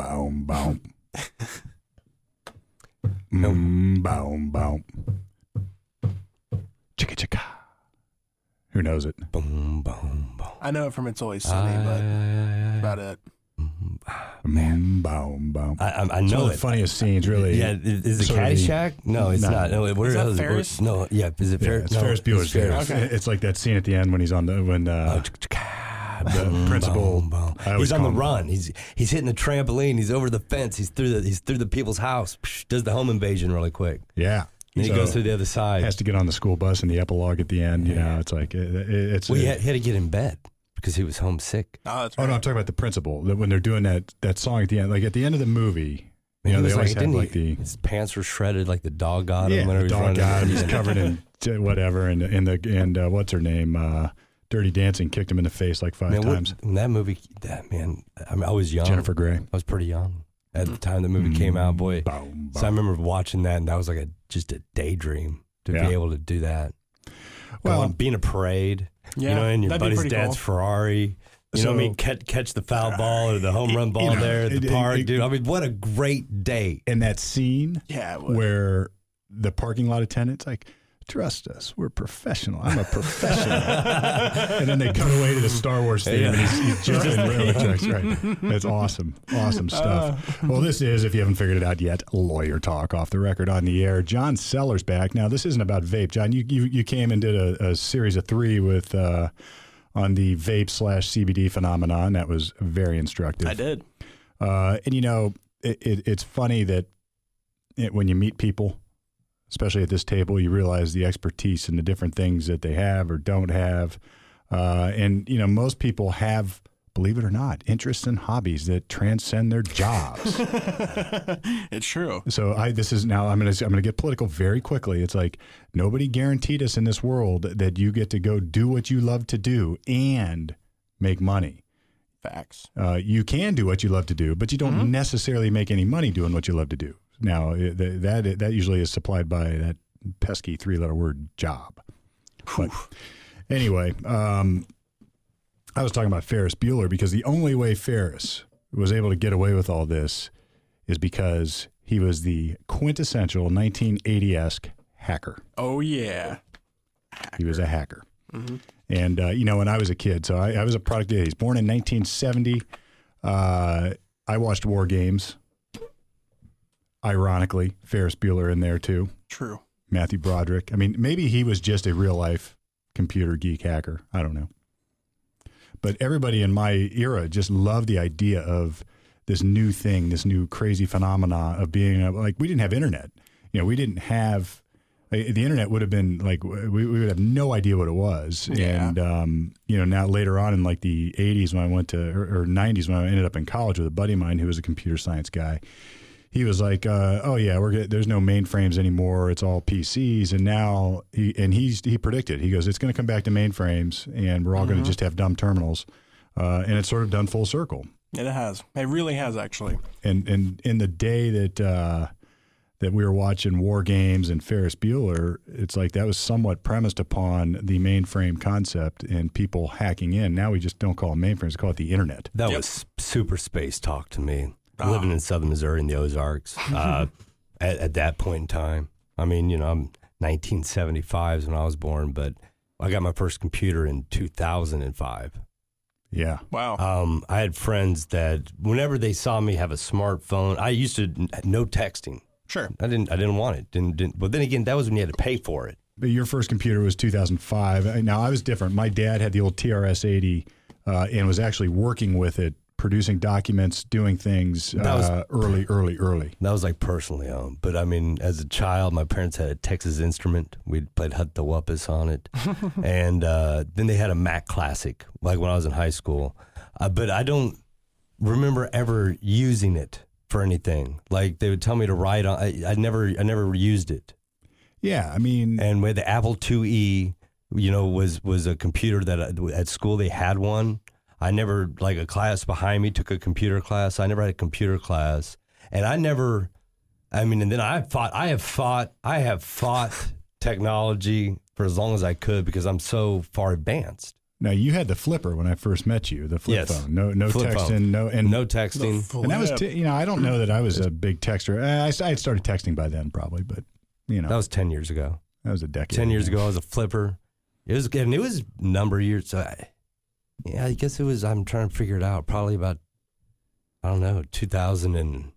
Boom, boom. Boom, boom. Chicka, chicka. Who knows it? Boom, boom, boom. I know it from It's Always Sunny, but about it. Man, boom, boom. I know the funniest scenes, really. Yeah, is it Caddyshack? No, it's not. No, is that Ferris? No, yeah, is it Ferris? It's Ferris Bueller's. Okay. It's like that scene at the end when he's on the the principal. He's on the run. He's hitting the trampoline. He's over the fence. He's through the people's house. Does the home invasion really quick? Yeah. And so he goes through the other side. Has to get on the school bus in the epilogue at the end. Yeah. You know, it's like it's. Well, he had to get in bed. Because he was homesick. Oh, that's right. Oh, no, I'm talking about the principal. That when they're doing that song at the end, like at the end of the movie, you know, they always had like the his pants were shredded, like the dog got him. Yeah, the dog got him. He's covered in whatever, and what's her name, Dirty Dancing, kicked him in the face like five times. In that movie, I was young. Jennifer Grey. I was pretty young at the time the movie came out. Boy, boom, boom. So I remember watching that, and that was like just a daydream to be able to do that. Well, being a parade. Yeah, you know, in your buddy's dad's cool Ferrari. You know what I mean? Catch the foul ball or the home run ball there at the park, dude. I mean, what a great day. And that scene where the parking lot attendant's like, trust us, we're professional. I'm a professional. And then they cut away to the Star Wars theme and he's jumping. Right. That's awesome. Awesome stuff. Well, this is, if you haven't figured it out yet, Lawyer Talk Off the Record on the Air. John Sellers back. Now, this isn't about vape. John, you came and did a series of three with on the vape/CBD phenomenon. That was very instructive. I did. And, you know, it's funny that when you meet people, especially at this table, you realize the expertise and the different things that they have or don't have. And, you know, most people have, believe it or not, interests and hobbies that transcend their jobs. It's true. So I'm going to get political very quickly. It's like nobody guaranteed us in this world that you get to go do what you love to do and make money. Facts. You can do what you love to do, but you don't necessarily make any money doing what you love to do. Now, that usually is supplied by that pesky three-letter word, job. But anyway, I was talking about Ferris Bueller because the only way Ferris was able to get away with all this is because he was the quintessential 1980-esque hacker. Oh, yeah. Hacker. He was a hacker. Mm-hmm. And, you know, when I was a kid, so I was a product of the 80s. Born in 1970, I watched War Games. Ironically, Ferris Bueller in there too. True. Matthew Broderick. I mean, maybe he was just a real life computer geek hacker. I don't know. But everybody in my era just loved the idea of this new thing, this new crazy phenomena of being like, we didn't have internet. You know, we didn't have, the internet would have been like, we would have no idea what it was. Yeah. And, you know, now later on in like the 80s when I went to, or 90s when I ended up in college with a buddy of mine who was a computer science guy. He was like, "Oh yeah, there's no mainframes anymore. It's all PCs." And now he predicted. He goes, "It's going to come back to mainframes, and we're all going to just have dumb terminals." And it's sort of done full circle. It has. It really has, actually. And in the day that we were watching War Games and Ferris Bueller, it's like that was somewhat premised upon the mainframe concept and people hacking in. Now we just don't call it mainframes; we call it the internet. That was super space talk to me. Living in southern Missouri in the Ozarks at that point in time. I mean, you know, I'm 1975 is when I was born, but I got my first computer in 2005. Yeah. Wow. I had friends that whenever they saw me have a smartphone, I used to no texting. Sure. I didn't want it. Didn't. But then again, that was when you had to pay for it. But your first computer was 2005. Now, I was different. My dad had the old TRS-80 and was actually working with it, producing documents, doing things early. That was like personally owned. But I mean, as a child, my parents had a Texas Instrument. We played Hut the Wuppas on it. And then they had a Mac Classic, like when I was in high school. But I don't remember ever using it for anything. Like they would tell me to write on. I never used it. Yeah, I mean. And with the Apple IIe, you know, was a computer that at school they had one. I never, like a class behind me took a computer class. I never had a computer class. And I never, I mean, and then I have fought technology for as long as I could because I'm so far advanced. Now, you had the flipper when I first met you, the flip phone. No texting. And that was, I don't know that I was a big texter. I had started texting by then probably, but, That was 10 years ago. That was a decade. 10 years ago, I was a flipper. It was good, and it was a number of years. So I guess it was, I'm trying to figure it out, probably about, 2011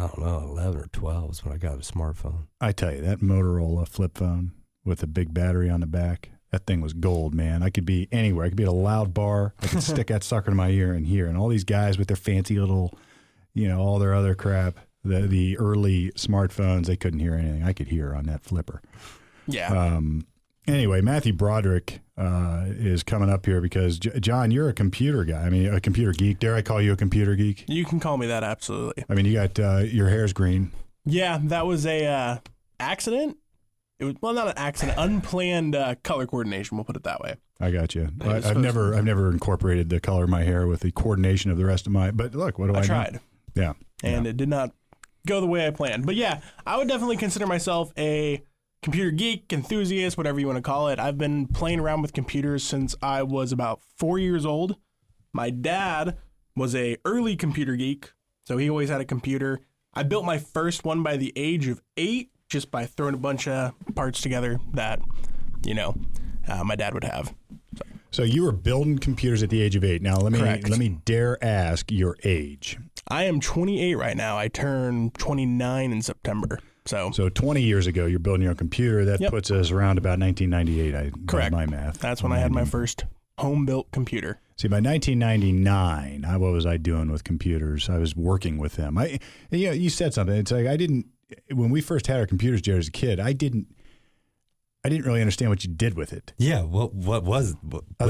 or 12 is when I got a smartphone. I tell you, that Motorola flip phone with a big battery on the back, that thing was gold, man. I could be anywhere. I could be at a loud bar. I could stick that sucker in my ear and hear. And all these guys with their fancy little, all their other crap, the early smartphones, they couldn't hear anything I could hear on that flipper. Yeah. Anyway, Matthew Broderick is coming up here because, John, you're a computer guy. I mean, a computer geek. Dare I call you a computer geek? You can call me that, absolutely. I mean, you got your hair's green. Yeah, that was a accident. It was, well, not an accident, unplanned color coordination. We'll put it that way. I got you. I've never incorporated the color of my hair with the coordination of the rest of my. But look, what do I know? I tried. Yeah, and it did not go the way I planned. But yeah, I would definitely consider myself a computer geek, enthusiast, whatever you want to call it. I've been playing around with computers since I was about 4 years old. My dad was a early computer geek, so he always had a computer. I built my first one by the age of 8 just by throwing a bunch of parts together that, my dad would have. So you were building computers at the age of 8. Now, let me dare ask your age. I am 28 right now. I turn 29 in September. So 20 years ago, you're building your own computer. That puts us around about 1998, Correct. By my math. That's when I had my first home-built computer. See, by 1999, what was I doing with computers? I was working with them. You said something. It's like when we first had our computers, Jared, as a kid, I didn't really understand what you did with it. Yeah, what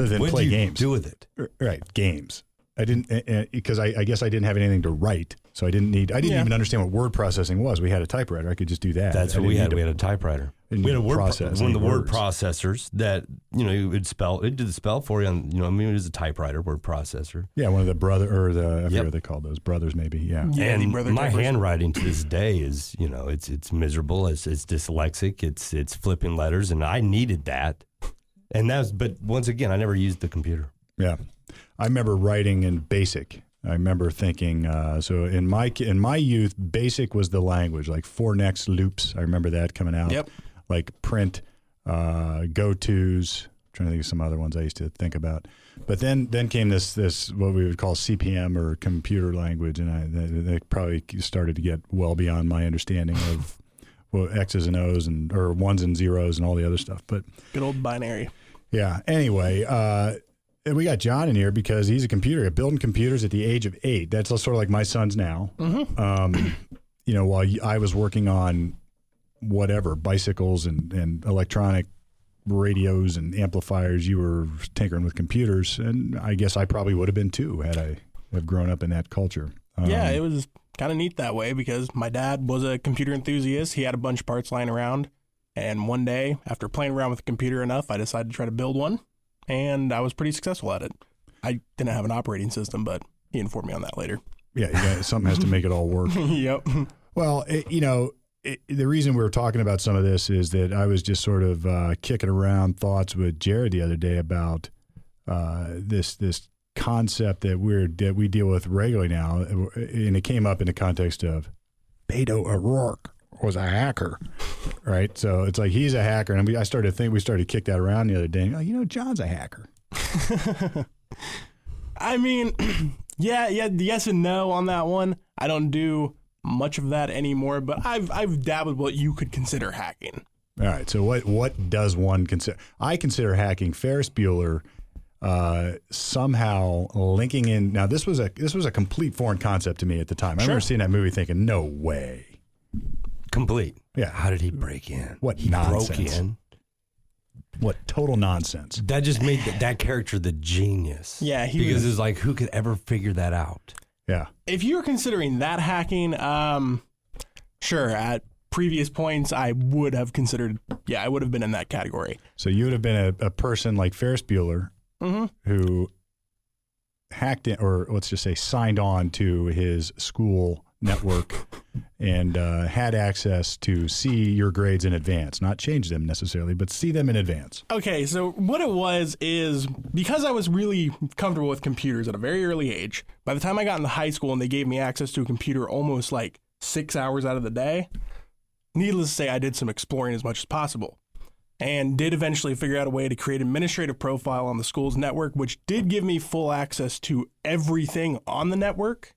did you do with it? Right, games. I didn't, because I guess I didn't have anything to write, so I didn't even understand what word processing was. We had a typewriter. I could just do that. That's what we had. We had a typewriter. We had a word processor. One of the word processors that, it would spell, it did the spell for you on, it was a typewriter word processor. Yeah, one of the I forget what they called those, brothers maybe, and my handwriting to this day is, it's miserable, it's dyslexic, it's flipping letters, and I needed that. And but once again, I never used the computer. Yeah. I remember writing in BASIC. I remember thinking, so in my youth, BASIC was the language, like for next loops. I remember that coming out. Yep. Like print, go-tos. I'm trying to think of some other ones I used to think about. But then came this what we would call CPM or computer language, and that probably started to get well beyond my understanding of X's and O's or ones and zeros and all the other stuff. But good old binary. Yeah. Anyway. We got John in here because he's a computer guy, building computers at the age of 8. That's sort of like my son's now. Mm-hmm. While I was working on whatever, bicycles and electronic radios and amplifiers, you were tinkering with computers. And I guess I probably would have been too had I have grown up in that culture. It was kind of neat that way because my dad was a computer enthusiast. He had a bunch of parts lying around. And one day, after playing around with the computer enough, I decided to try to build one. And I was pretty successful at it. I didn't have an operating system, but he informed me on that later. Yeah, something has to make it all work. Yep. Well, the reason we were talking about some of this is that I was just sort of kicking around thoughts with Jared the other day about this concept that we deal with regularly now, and it came up in the context of Beto O'Rourke was a hacker, right? So it's like he's a hacker, and I started to think, we started to kick that around the other day. And you're like, John's a hacker. I mean, yes and no on that one. I don't do much of that anymore, but I've dabbled what you could consider hacking. All right, so what does one consider? I consider hacking Ferris Bueller somehow linking in. Now this was a complete foreign concept to me at the time. Sure. I remember seeing that movie, thinking, no way. Complete. Yeah. How did he break in? What nonsense. Broke in. What total nonsense. That just made that character the genius. Yeah. Because it's like, who could ever figure that out? Yeah. If you're considering that hacking, sure, at previous points, I would have considered, I would have been in that category. So you would have been a person like Ferris Bueller, mm-hmm, who hacked in, or let's just say signed on to his school network and had access to see your grades in advance. Not change them necessarily, but see them in advance. Okay, so what it was is because I was really comfortable with computers at a very early age, by the time I got into high school and they gave me access to a computer almost like 6 hours out of the day, needless to say, I did some exploring as much as possible and did eventually figure out a way to create an administrative profile on the school's network, which did give me full access to everything on the network.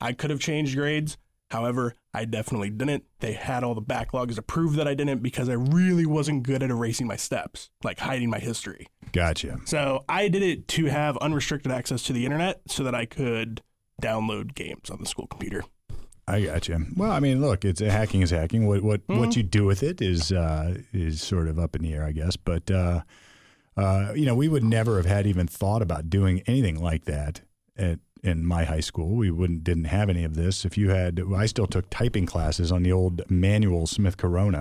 I could have changed grades. However, I definitely didn't. They had all the backlogs to prove that I didn't because I really wasn't good at erasing my steps, like hiding my history. Gotcha. So I did it to have unrestricted access to the internet so that I could download games on the school computer. I gotcha. Well, I mean, look, it's hacking is hacking. What you do with it is sort of up in the air, I guess. But, you know, we would never have had even thought about doing anything like that at in my high school. We didn't have any of this. If you had, I still took typing classes on the old manual Smith Corona.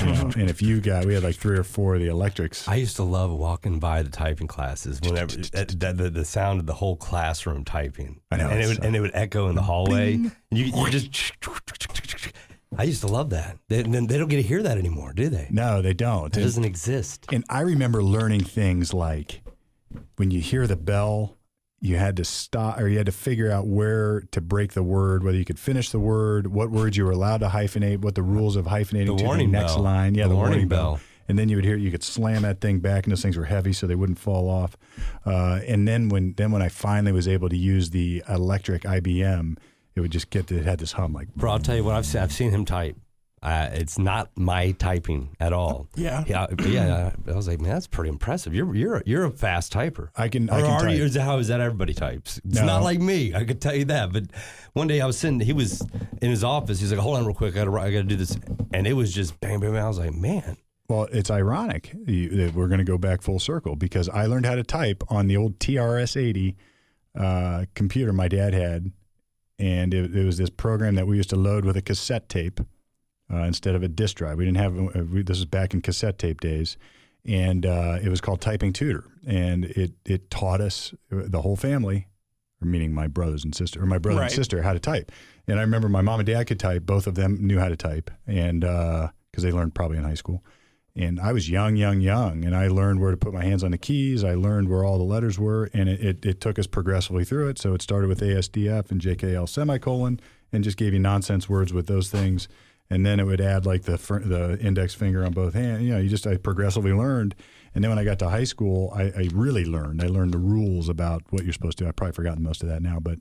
You know, and if you got, we had like 3 or 4 of the electrics. I used to love walking by the typing classes whenever the sound of the whole classroom typing. I know, and it would echo in the hallway. And you just. I used to love that. They don't get to hear that anymore, do they? No, they don't. It doesn't exist. And I remember learning things like when you hear the bell, you had to stop, or you had to figure out where to break the word, whether you could finish the word, what words you were allowed to hyphenate, what the rules of hyphenating to the next line. Yeah, the warning bell. And then you would hear, you could slam that thing back, and those things were heavy so they wouldn't fall off. And then when I finally was able to use the electric IBM, it would just get, it had this hum like. Bro, I'll tell you what, I've seen him type. It's not my typing at all. Yeah. I was like, man, that's pretty impressive. You're a fast typer. I can type. How is that everybody types? It's not like me. I could tell you that. But one day I was sitting. He was in his office. He's like, hold on real quick. I got to do this. And it was just bang, bang, bang. I was like, man. Well, it's ironic that we're going to go back full circle because I learned how to type on the old TRS-80 computer my dad had, and it was this program that we used to load with a cassette tape. Instead of a disk drive. We didn't have this was back in cassette tape days, and it was called Typing Tutor, and it taught us, the whole family, or meaning my brother and sister, how to type. And I remember my mom and dad could type. Both of them knew how to type, and because they learned probably in high school. And I was young, and I learned where to put my hands on the keys. I learned where all the letters were, and it took us progressively through it. So it started with ASDF and JKL semicolon, and just gave you nonsense words with those things. And then it would add like the index finger on both hands. You know, I progressively learned. And then when I got to high school, I really learned. I learned the rules about what you're supposed to do. I've probably forgotten most of that now. But,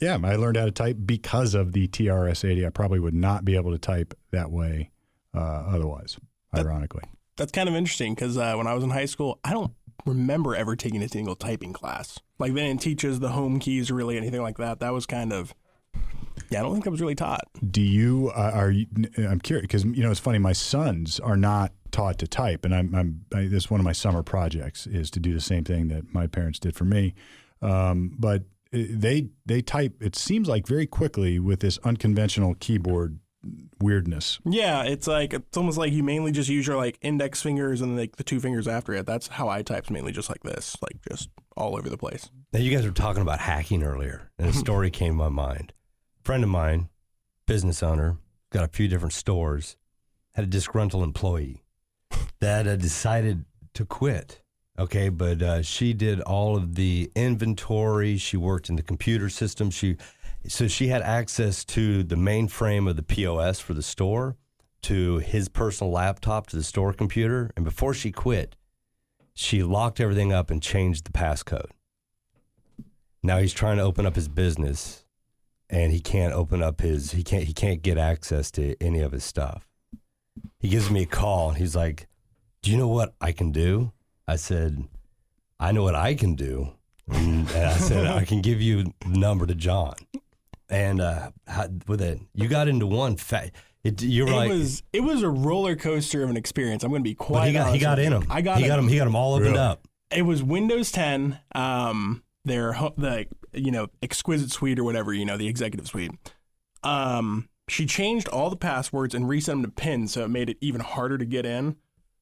yeah, I learned how to type because of the TRS-80. I probably would not be able to type that way otherwise, ironically. That's kind of interesting because when I was in high school, I don't remember ever taking a single typing class. Like, they didn't teach us the home keys or really anything like that. That was kind of... Yeah, I don't think that was really taught. Do you? I'm curious because you know it's funny. My sons are not taught to type, and this is one of my summer projects is to do the same thing that my parents did for me. But they type. It seems like very quickly with this unconventional keyboard weirdness. Yeah, it's almost like you mainly just use your like index fingers and like the two fingers after it. That's how I typed mainly, just like this, like just all over the place. Now you guys were talking about hacking earlier, and a story came to my mind. Friend of mine, business owner, got a few different stores, had a disgruntled employee that decided to quit. Okay, but she did all of the inventory. She worked in the computer system. So she had access to the mainframe of the POS for the store, to his personal laptop, to the store computer. And before she quit, she locked everything up and changed the passcode. Now he's trying to open up his business. And he can't open up his, he can't get access to any of his stuff. He gives me a call. He's like, do you know what I can do? I said, I know what I can do. And I said, I can give you the number to John. And with it, you got into one fact. It was a roller coaster of an experience. I'm going to be quite honest. He got in him. He got him all opened up. It was Windows 10. Their exquisite suite or whatever, you know, the executive suite. She changed all the passwords and reset them to PIN, so it made it even harder to get in.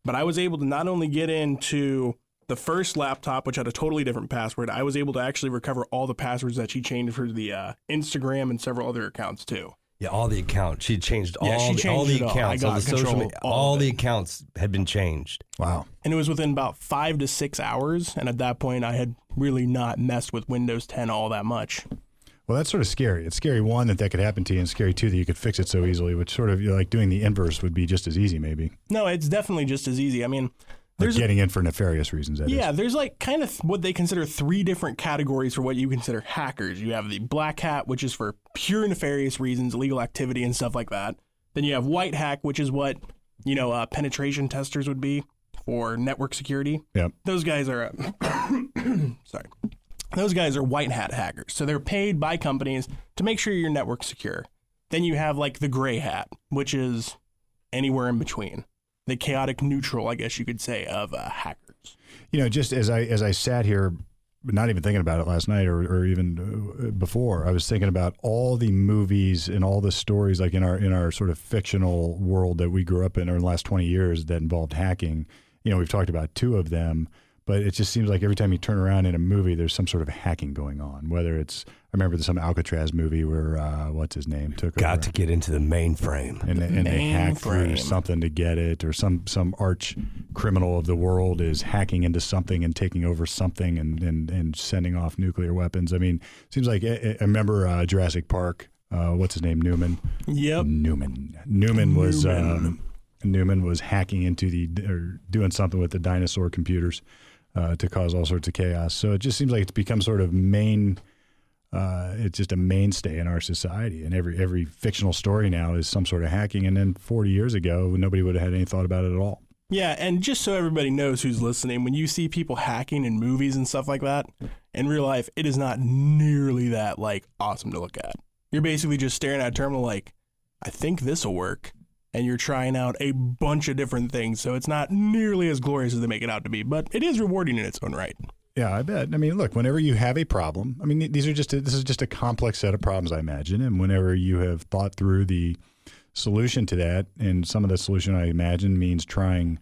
But I was able to not only get into the first laptop, which had a totally different password, I was able to actually recover all the passwords that she changed for the Instagram and several other accounts too. Yeah, all the accounts. She changed all, all the accounts. I got control of it. All the accounts had been changed. Wow. And it was within about 5 to 6 hours. And at that point, I had really not messed with Windows 10 all that much. Well, that's sort of scary. It's scary, one, that could happen to you, and scary, two, that you could fix it so easily, which sort of, you know, like doing the inverse would be just as easy maybe. No, it's definitely just as easy. I mean, there's getting in for nefarious reasons. Yeah, there's like kind of what they consider three different categories for what you consider hackers. You have the black hat, which is for pure nefarious reasons, illegal activity and stuff like that. Then you have white hack, which is what, you know, penetration testers would be for network security. Yep. Those guys are, sorry, those guys are white hat hackers. So they're paid by companies to make sure your network's secure. Then you have like the gray hat, which is anywhere in between. The chaotic neutral, I guess you could say, of hackers. You know, just as I sat here, not even thinking about it last night or even before, I was thinking about all the movies and all the stories like in our sort of fictional world that we grew up in over the last 20 years that involved hacking. You know, we've talked about two of them, but it just seems like every time you turn around in a movie, there's some sort of hacking going on, whether it's... I remember some Alcatraz movie where, what's his name, took got over. Got to get into the mainframe. And they hacked through something to get it, or some arch criminal of the world is hacking into something and taking over something and sending off nuclear weapons. I mean, it seems like, I remember Jurassic Park, what's his name, Newman? Yep. Newman was hacking into the, or doing something with the dinosaur computers to cause all sorts of chaos. So it just seems like it's become sort of it's just a mainstay in our society, and every fictional story now is some sort of hacking. And then 40 years ago, nobody would have had any thought about it at all. Yeah, and just so everybody knows who's listening, when you see people hacking in movies and stuff like that, in real life, it is not nearly that like awesome to look at. You're basically just staring at a terminal like, I think this will work. And you're trying out a bunch of different things, so it's not nearly as glorious as they make it out to be, but it is rewarding in its own right. Yeah, I bet. I mean, look, whenever you have a problem, I mean, this is just a complex set of problems, I imagine. And whenever you have thought through the solution to that, and some of the solution, I imagine, means trying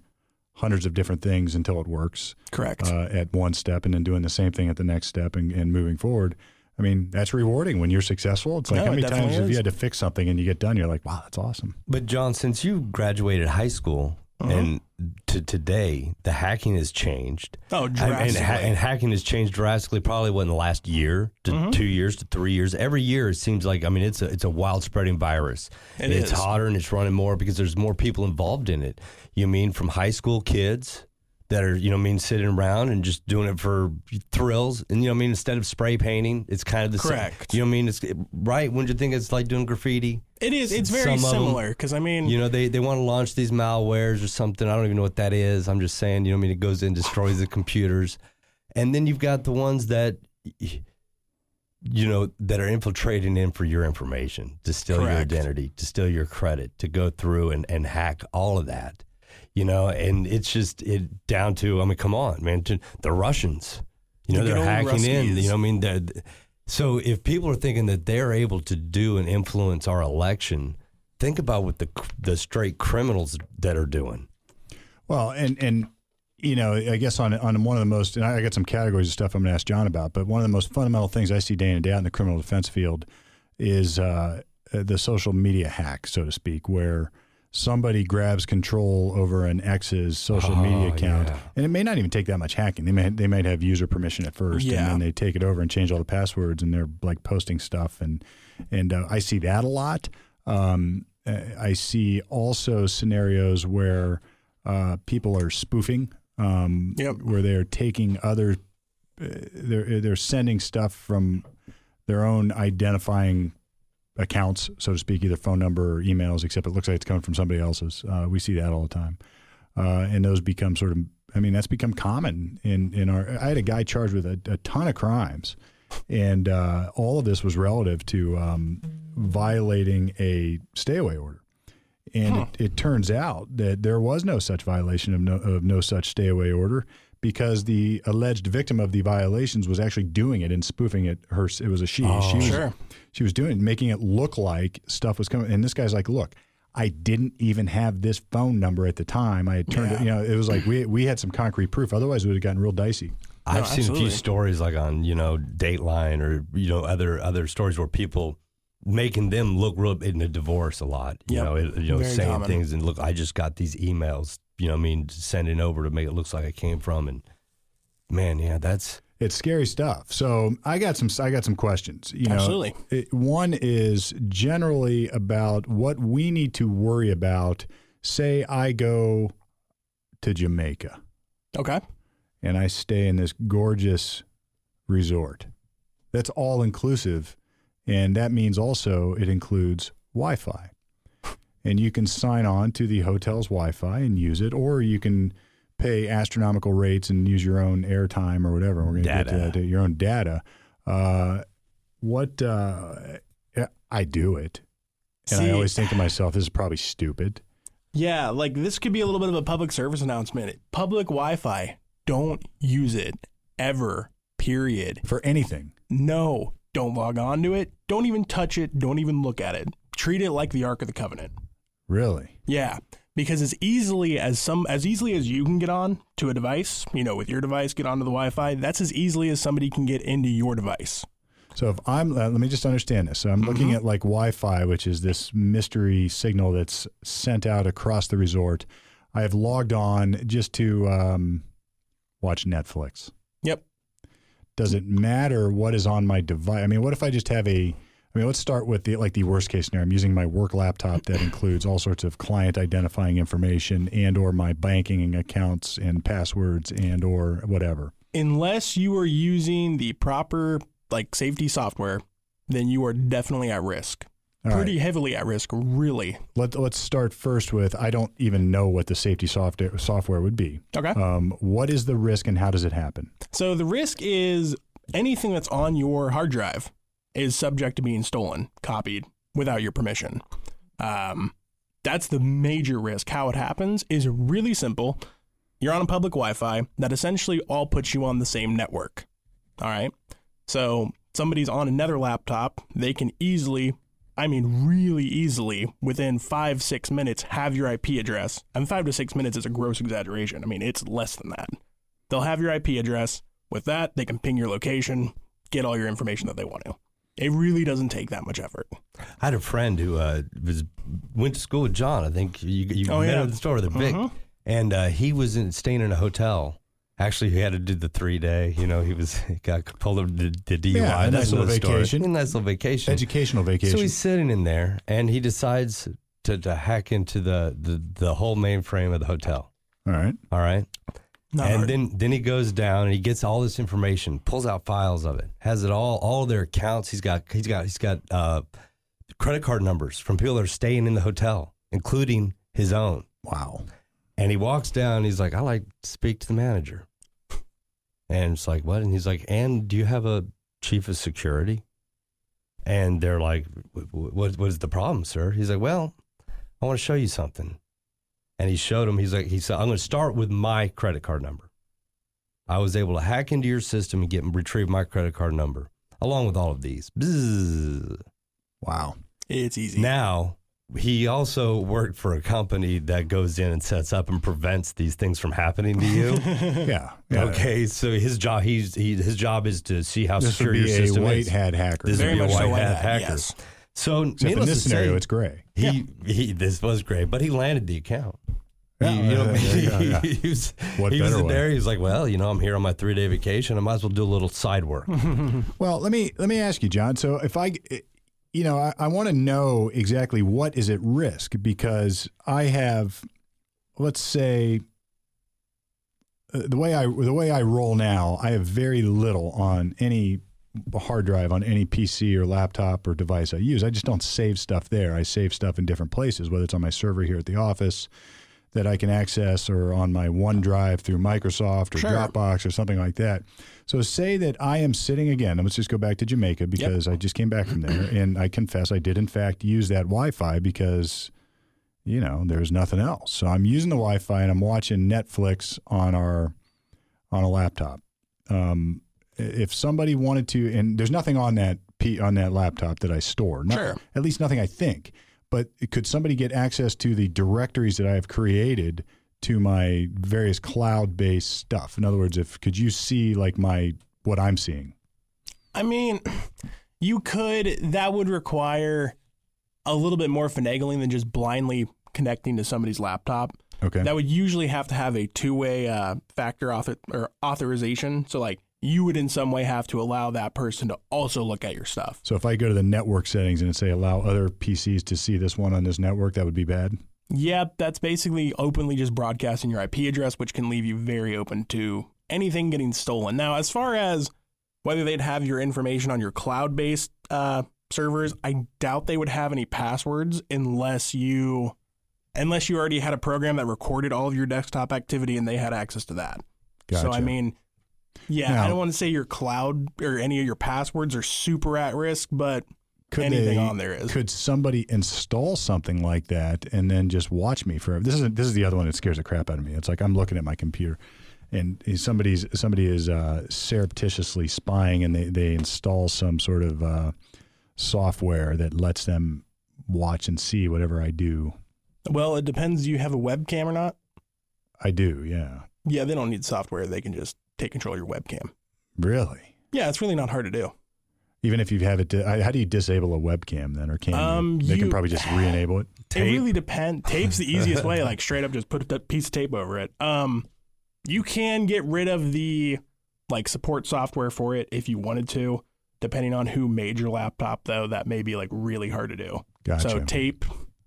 hundreds of different things until it works. Correct. At one step, and then doing the same thing at the next step and moving forward. I mean, that's rewarding when you're successful. It's like, how many times have you had to fix something and you get done? You're like, wow, that's awesome. But John, since you graduated high school, uh-huh. And to today, the hacking has changed. Oh, drastically. And hacking has changed drastically. Probably in the last year to 2 years to 3 years. Every year, it seems like, I mean, it's a wild spreading virus. It's hotter and it's running more because there's more people involved in it. You mean from high school kids that are, you know, sitting around and just doing it for thrills. And, you know, instead of spray painting, it's kind of the same. You know, it's right. Wouldn't you think it's like doing graffiti? It is. It's very similar because, I mean, you know, they want to launch these malwares or something. I don't even know what that is. I'm just saying, you know, it goes in and destroys the computers. And then you've got the ones that, you know, that are infiltrating in for your information, to steal your identity, to steal your credit, to go through and hack all of that. You know, and it's just down to, I mean, come on, man, the Russians, you know, they're hacking in, you know, I mean, so if people are thinking that they're able to do and influence our election, think about what the straight criminals that are doing. Well, and you know, I guess on one of the most, and I got some categories of stuff I'm going to ask John about, but one of the most fundamental things I see day in and day out in the criminal defense field is the social media hack, so to speak, where somebody grabs control over an ex's social media account, and it may not even take that much hacking. They might have user permission at first, and then they take it over and change all the passwords, and they're like posting stuff, and I see that a lot. I see also scenarios where people are spoofing, where they're taking other, they're sending stuff from their own identifying accounts, so to speak, either phone number or emails, except it looks like it's coming from somebody else's. We see that all the time. And those become sort of, I mean, that's become common in our, I had a guy charged with a ton of crimes, and all of this was relative to violating a stay away order. And it turns out that there was no such violation of no such stay away order, because the alleged victim of the violations was actually doing it and spoofing it. It was a she. She was doing it, making it look like stuff was coming. And this guy's like, look, I didn't even have this phone number at the time. I had turned it, it was like we had some concrete proof. Otherwise, it would have gotten real dicey. I've seen a few stories like on, Dateline or, other stories where people making them look real in a divorce a lot, saying common things and look, I just got these emails, sending over to make it looks like I came from. And man, it's scary stuff. So I got some questions. Absolutely. One is generally about what we need to worry about. Say I go to Jamaica. Okay. And I stay in this gorgeous resort. That's all inclusive. And that means also it includes Wi-Fi. And you can sign on to the hotel's Wi-Fi and use it, or you can pay astronomical rates and use your own airtime or whatever. We're going to get to that, your own data. I do it. And I always think to myself, this is probably stupid. Yeah, like this could be a little bit of a public service announcement. Public Wi-Fi. Don't use it ever, period. For anything. No, don't log on to it. Don't even touch it. Don't even look at it. Treat it like the Ark of the Covenant. Really? Yeah, because as easily as you can get on to a device, with your device, get onto the Wi-Fi, that's as easily as somebody can get into your device. So if I'm, let me just understand this. So I'm looking at like Wi-Fi, which is this mystery signal that's sent out across the resort. I have logged on just to... watch Netflix. Yep. Does it matter what is on my device? I mean, what if I just have let's start with the worst case scenario. I'm using my work laptop that includes all sorts of client identifying information and or my banking accounts and passwords and or whatever. Unless you are using the proper safety software, then you are definitely at risk. All pretty right. Heavily at risk, really. Let's start first with, I don't even know what the safety software would be. Okay. What is the risk and how does it happen? So the risk is anything that's on your hard drive is subject to being stolen, copied, without your permission. That's the major risk. How it happens is really simple. You're on a public Wi-Fi that essentially all puts you on the same network. All right? So somebody's on another laptop. They can really easily, within 5-6 minutes, have your IP address. And 5 to 6 minutes is a gross exaggeration. I mean, it's less than that. They'll have your IP address. With that, they can ping your location, get all your information that they want to. It really doesn't take that much effort. I had a friend who went to school with John. I think you met him at the store with a Vic. And he was staying in a hotel. Actually, he had to do the 3-day. He got pulled up to DUI. Yeah, a nice little vacation. Educational vacation. So he's sitting in there, and he decides to hack into the whole mainframe of the hotel. All right. Then he goes down and he gets all this information, pulls out files of it, has it all their accounts. He's got credit card numbers from people that are staying in the hotel, including his own. Wow. And he walks down. And he's like, "I like to speak to the manager." And it's like, what? And he's like, and do you have a chief of security? And they're like, what is the problem, sir? He's like, well, I want to show you something. And he showed him, he said, I'm going to start with my credit card number. I was able to hack into your system and retrieve my credit card number, along with all of these. Bzzz. Wow. It's easy. Now, he also worked for a company that goes in and sets up and prevents these things from happening to you. Yeah. Okay. So his job, his job is to see how secure your system is. This would be a white hat hacker. This would be a white hat hacker. Yes. So in this scenario, it's gray. This was gray, but he landed the account. He was in there. He was like, well, I'm here on my 3-day vacation. I might as well do a little side work. Well, let me ask you, John. So if I want to know exactly what is at risk, because I have, let's say, the way I roll now, I have very little on any hard drive, on any PC or laptop or device I use. I just don't save stuff there. I save stuff in different places, whether it's on my server here at the office that I can access, or on my OneDrive through Microsoft or Dropbox or something like that. So say that I am sitting again. Let's just go back to Jamaica, because I just came back from there, and I confess I did, in fact, use that Wi-Fi because, there's nothing else. So I'm using the Wi-Fi, and I'm watching Netflix on a laptop. If somebody wanted to, and there's nothing on that laptop that I store. At least nothing I think. But could somebody get access to the directories that I have created to my various cloud-based stuff? In other words, could you see like what I'm seeing? I mean, you could. That would require a little bit more finagling than just blindly connecting to somebody's laptop. Okay. That would usually have to have a two-way factor authorization. So like you would in some way have to allow that person to also look at your stuff. So if I go to the network settings and say allow other PCs to see this one on this network, that would be bad? Yeah, that's basically openly just broadcasting your IP address, which can leave you very open to anything getting stolen. Now, as far as whether they'd have your information on your cloud-based servers, I doubt they would have any passwords unless you already had a program that recorded all of your desktop activity and they had access to that. Gotcha. So, I mean, yeah, now, I don't want to say your cloud or any of your passwords are super at risk, but anything on there is. Could somebody install something like that and then just watch me forever? This is the other one that scares the crap out of me. It's like I'm looking at my computer and somebody is surreptitiously spying and they install some sort of software that lets them watch and see whatever I do. Well, it depends. Do you have a webcam or not? I do, yeah. Yeah, they don't need software. They can just take control of your webcam. Really? Yeah, it's really not hard to do. Even if you have it, how do you disable a webcam then? Or can you can probably just re-enable it? Tape? It really depends. Tape's the easiest way, like straight up just put a piece of tape over it. You can get rid of the like support software for it if you wanted to, depending on who made your laptop, though. That may be like really hard to do. Gotcha. So tape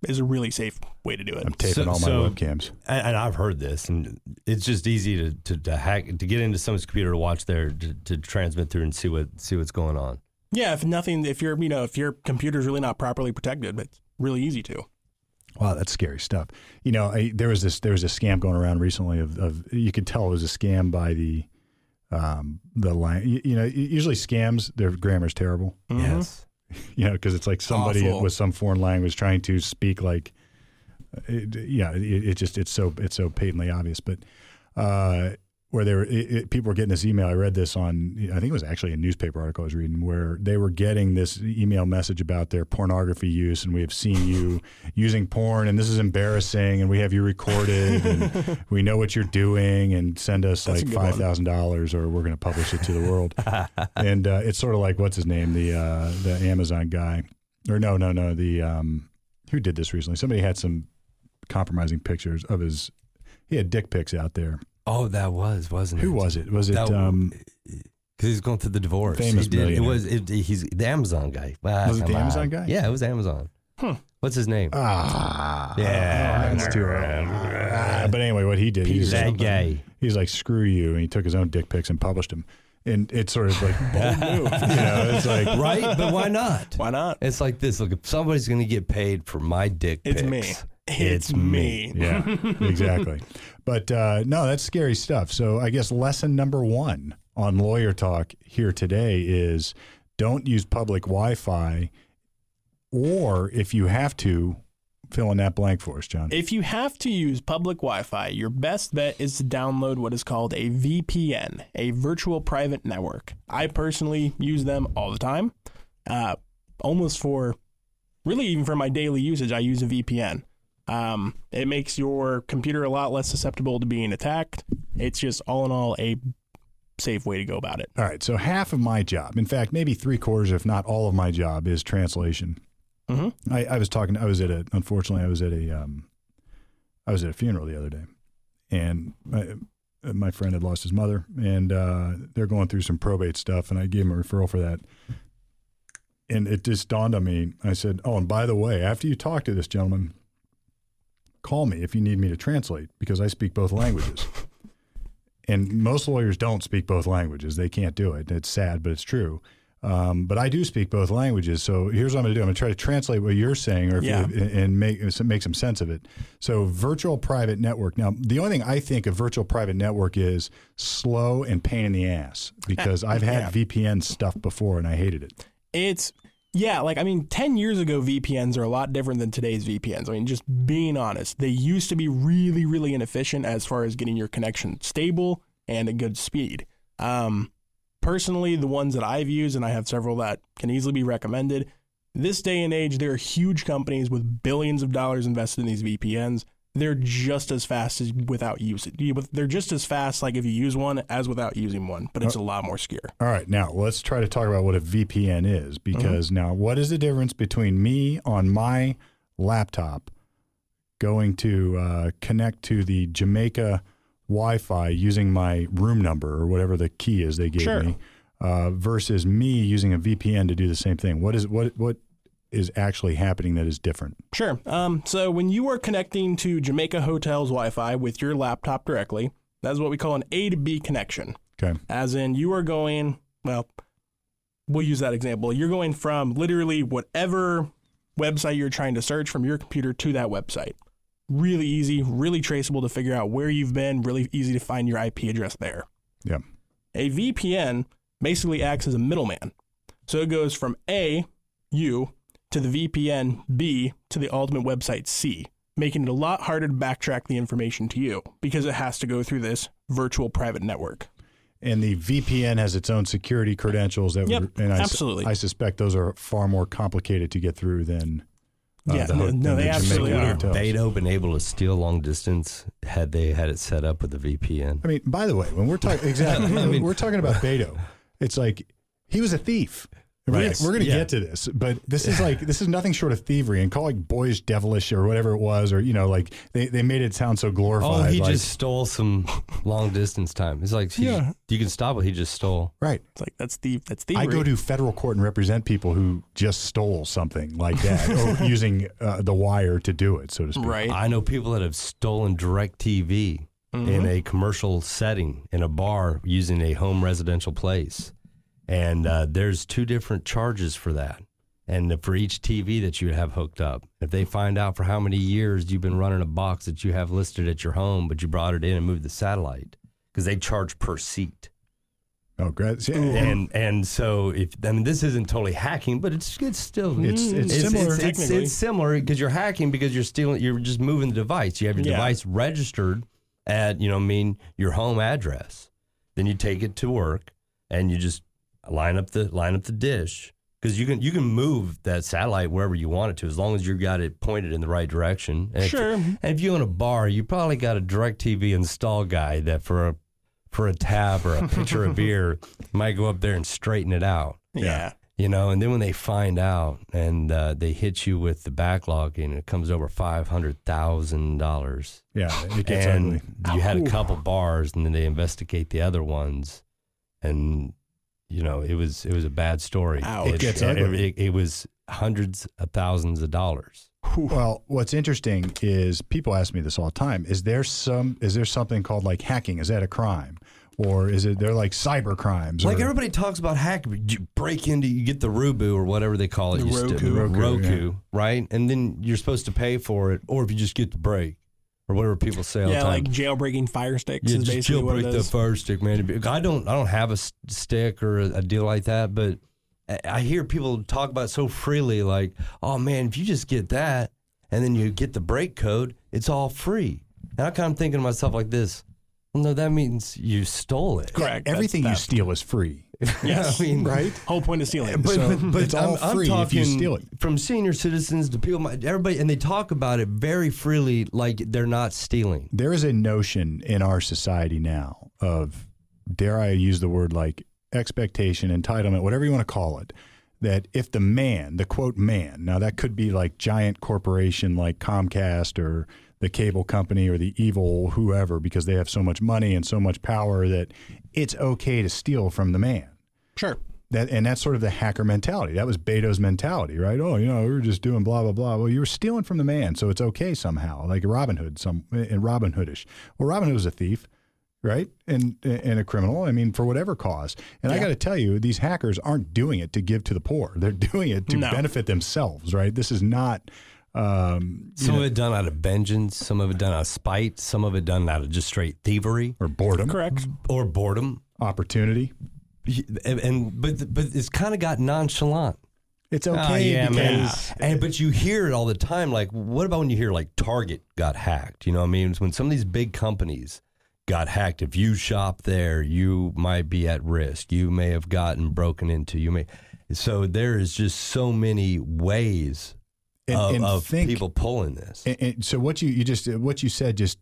is a really safe way to do it. I'm taping all my webcams. And I've heard this, and it's just easy to hack, to get into someone's computer to watch to transmit through and see what's going on. Yeah, if your computer's really not properly protected, it's really easy to. Wow, that's scary stuff. You know, there was a scam going around recently of you could tell it was a scam by the line. You know, usually scams, their grammar's terrible. Mm-hmm. Yes. You know, because it's like somebody with some foreign language trying to speak like, it's so patently obvious. But where people were getting this email, I read this on, I think it was actually a newspaper article I was reading, where they were getting this email message about their pornography use, and we have seen you using porn, and this is embarrassing, and we have you recorded, and we know what you're doing, and send us like $5,000 or we're going to publish it to the world. And it's sort of like, what's his name? The Amazon guy, or no. Who did this recently? Somebody had some compromising pictures of he had dick pics out there. Oh, that wasn't it? Who was it? Was it because he's going through the divorce? Famous millionaire. He's the Amazon guy. Was it the Amazon guy? Yeah, it was Amazon. Huh. What's his name? That's too right. But anyway, what he did, he's that guy. He's like, screw you, and he took his own dick pics and published them. And it's sort of like, bold move. You know, it's like, right? But why not? Why not? It's like this. Look, if somebody's going to get paid for my dick pics, it's me. It's me. Yeah, exactly. But no, that's scary stuff. So I guess lesson number one on Lawyer Talk here today is don't use public Wi-Fi, or if you have to, fill in that blank for us, John. If you have to use public Wi-Fi, your best bet is to download what is called a VPN, a virtual private network. I personally use them all the time, really even for my daily usage, I use a VPN. It makes your computer a lot less susceptible to being attacked. It's just all in all a safe way to go about it. All right. So half of my job, in fact, maybe 3/4, if not all of my job, is translation. Mm-hmm. I was at a funeral the other day, and my friend had lost his mother, and they're going through some probate stuff, and I gave him a referral for that. And it just dawned on me. I said, oh, and by the way, after you talk to this gentleman, call me if you need me to translate, because I speak both languages. And most lawyers don't speak both languages. They can't do it. It's sad, but it's true. But I do speak both languages. So here's what I'm going to do. I'm going to try to translate what you're saying and make some sense of it. So virtual private network. Now, the only thing I think of virtual private network is slow and pain in the ass, because I've had VPN stuff before and I hated it. 10 years ago, VPNs are a lot different than today's VPNs. I mean, just being honest, they used to be really, really inefficient as far as getting your connection stable and at good speed. Personally, the ones that I've used, and I have several that can easily be recommended, This day and age, there are huge companies with billions of dollars invested in these VPNs. They're just as fast as without using. They're just as fast, like if you use one, as without using one, but it's a lot more secure. All right, now let's try to talk about what a VPN is, because now what is the difference between me on my laptop going to connect to the Jamaica Wi-Fi using my room number or whatever the key is they gave me versus me using a VPN to do the same thing? What is actually happening that is different? Sure. So when you are connecting to Jamaica Hotel's Wi-Fi with your laptop directly, that's what we call an A to B connection. Okay. As in you are going, well, we'll use that example. You're going from literally whatever website you're trying to search from your computer to that website. Really easy, really traceable to figure out where you've been, really easy to find your IP address there. Yeah. A VPN basically acts as a middleman. So it goes from A, you, to the VPN B to the ultimate website C, making it a lot harder to backtrack the information to you because it has to go through this virtual private network. And the VPN has its own security credentials. Absolutely. I suspect those are far more complicated to get through than they absolutely are. They'd have been able to steal long distance had they had it set up with a VPN. I mean, by the way, when we're talking we're talking about Beto, it's like he was a thief. Right. We're going to get to this, but this is nothing short of thievery, and calling boyish devilish or whatever it was, or they made it sound so glorified. Oh, he just stole some long distance time. It's like you can stop what he just stole. Right. It's like that's thievery. I go to federal court and represent people who just stole something like that, or using the wire to do it, so to speak. Right. I know people that have stolen DirecTV in a commercial setting in a bar using a home residential place. And there's two different charges for that, and for each TV that you have hooked up. If they find out for how many years you've been running a box that you have listed at your home, but you brought it in and moved the satellite, because they charge per seat. Oh, great! And so this isn't totally hacking, but it's still it's similar. It's similar because you're hacking because you're stealing. You're just moving the device. You have your device registered at your home address. Then you take it to work and you just line up the dish, because you can move that satellite wherever you want it to, as long as you've got it pointed in the right direction. And if you own a bar, you probably got a DirecTV install guy that for a tab or a pitcher of beer might go up there and straighten it out. Yeah. And then when they find out and they hit you with the backlog and it comes over $500,000. Yeah, it gets ugly. You had a couple bars, and then they investigate the other ones, and it was a bad story. Ouch. It gets ugly. It was hundreds of thousands of dollars. Well, what's interesting is people ask me this all the time: Is there something called like hacking? Is that a crime, or they're like cyber crimes? Like everybody talks about hacking, you break into, you get the Rubu or whatever they call it, Roku, right? And then you're supposed to pay for it, or if you just get the break. Or whatever people say all the time. Yeah, like jailbreaking Fire Sticks is basically what it is. Jailbreak the Fire Stick, man. I don't have a stick or a deal like that, but I hear people talk about it so freely, like, oh, man, if you just get that and then you get the break code, it's all free. And I kind of thinking to myself like this, well, no, that means you stole it. Correct. Everything you steal is free. Yes, right? Whole point of stealing. But it's all free if you steal it. From senior citizens to people, everybody, and they talk about it very freely like they're not stealing. There is a notion in our society now of, dare I use the word like expectation, entitlement, whatever you want to call it, that if the man, the quote man, now that could be like giant corporation like Comcast or the cable company or the evil whoever, because they have so much money and so much power that it's okay to steal from the man. Sure. And that's sort of the hacker mentality. That was Beto's mentality, right? Oh, we were just doing blah, blah, blah. Well, you were stealing from the man, so it's okay somehow, like Robin Hood-ish. Well, Robin Hood was a thief, right? And a criminal, I mean, for whatever cause. And I got to tell you, these hackers aren't doing it to give to the poor. They're doing it to benefit themselves, right? This is not... some of it done out of vengeance, some of it done out of spite, some of it done out of just straight thievery or boredom. Correct. Or boredom, opportunity, but it's kind of got nonchalant. It's okay, but you hear it all the time. Like, what about when you hear like Target got hacked? You know what I mean? It's when some of these big companies got hacked, if you shop there, you might be at risk. You may have gotten broken into. You may. So there is just so many ways of people pulling this. And so what you said just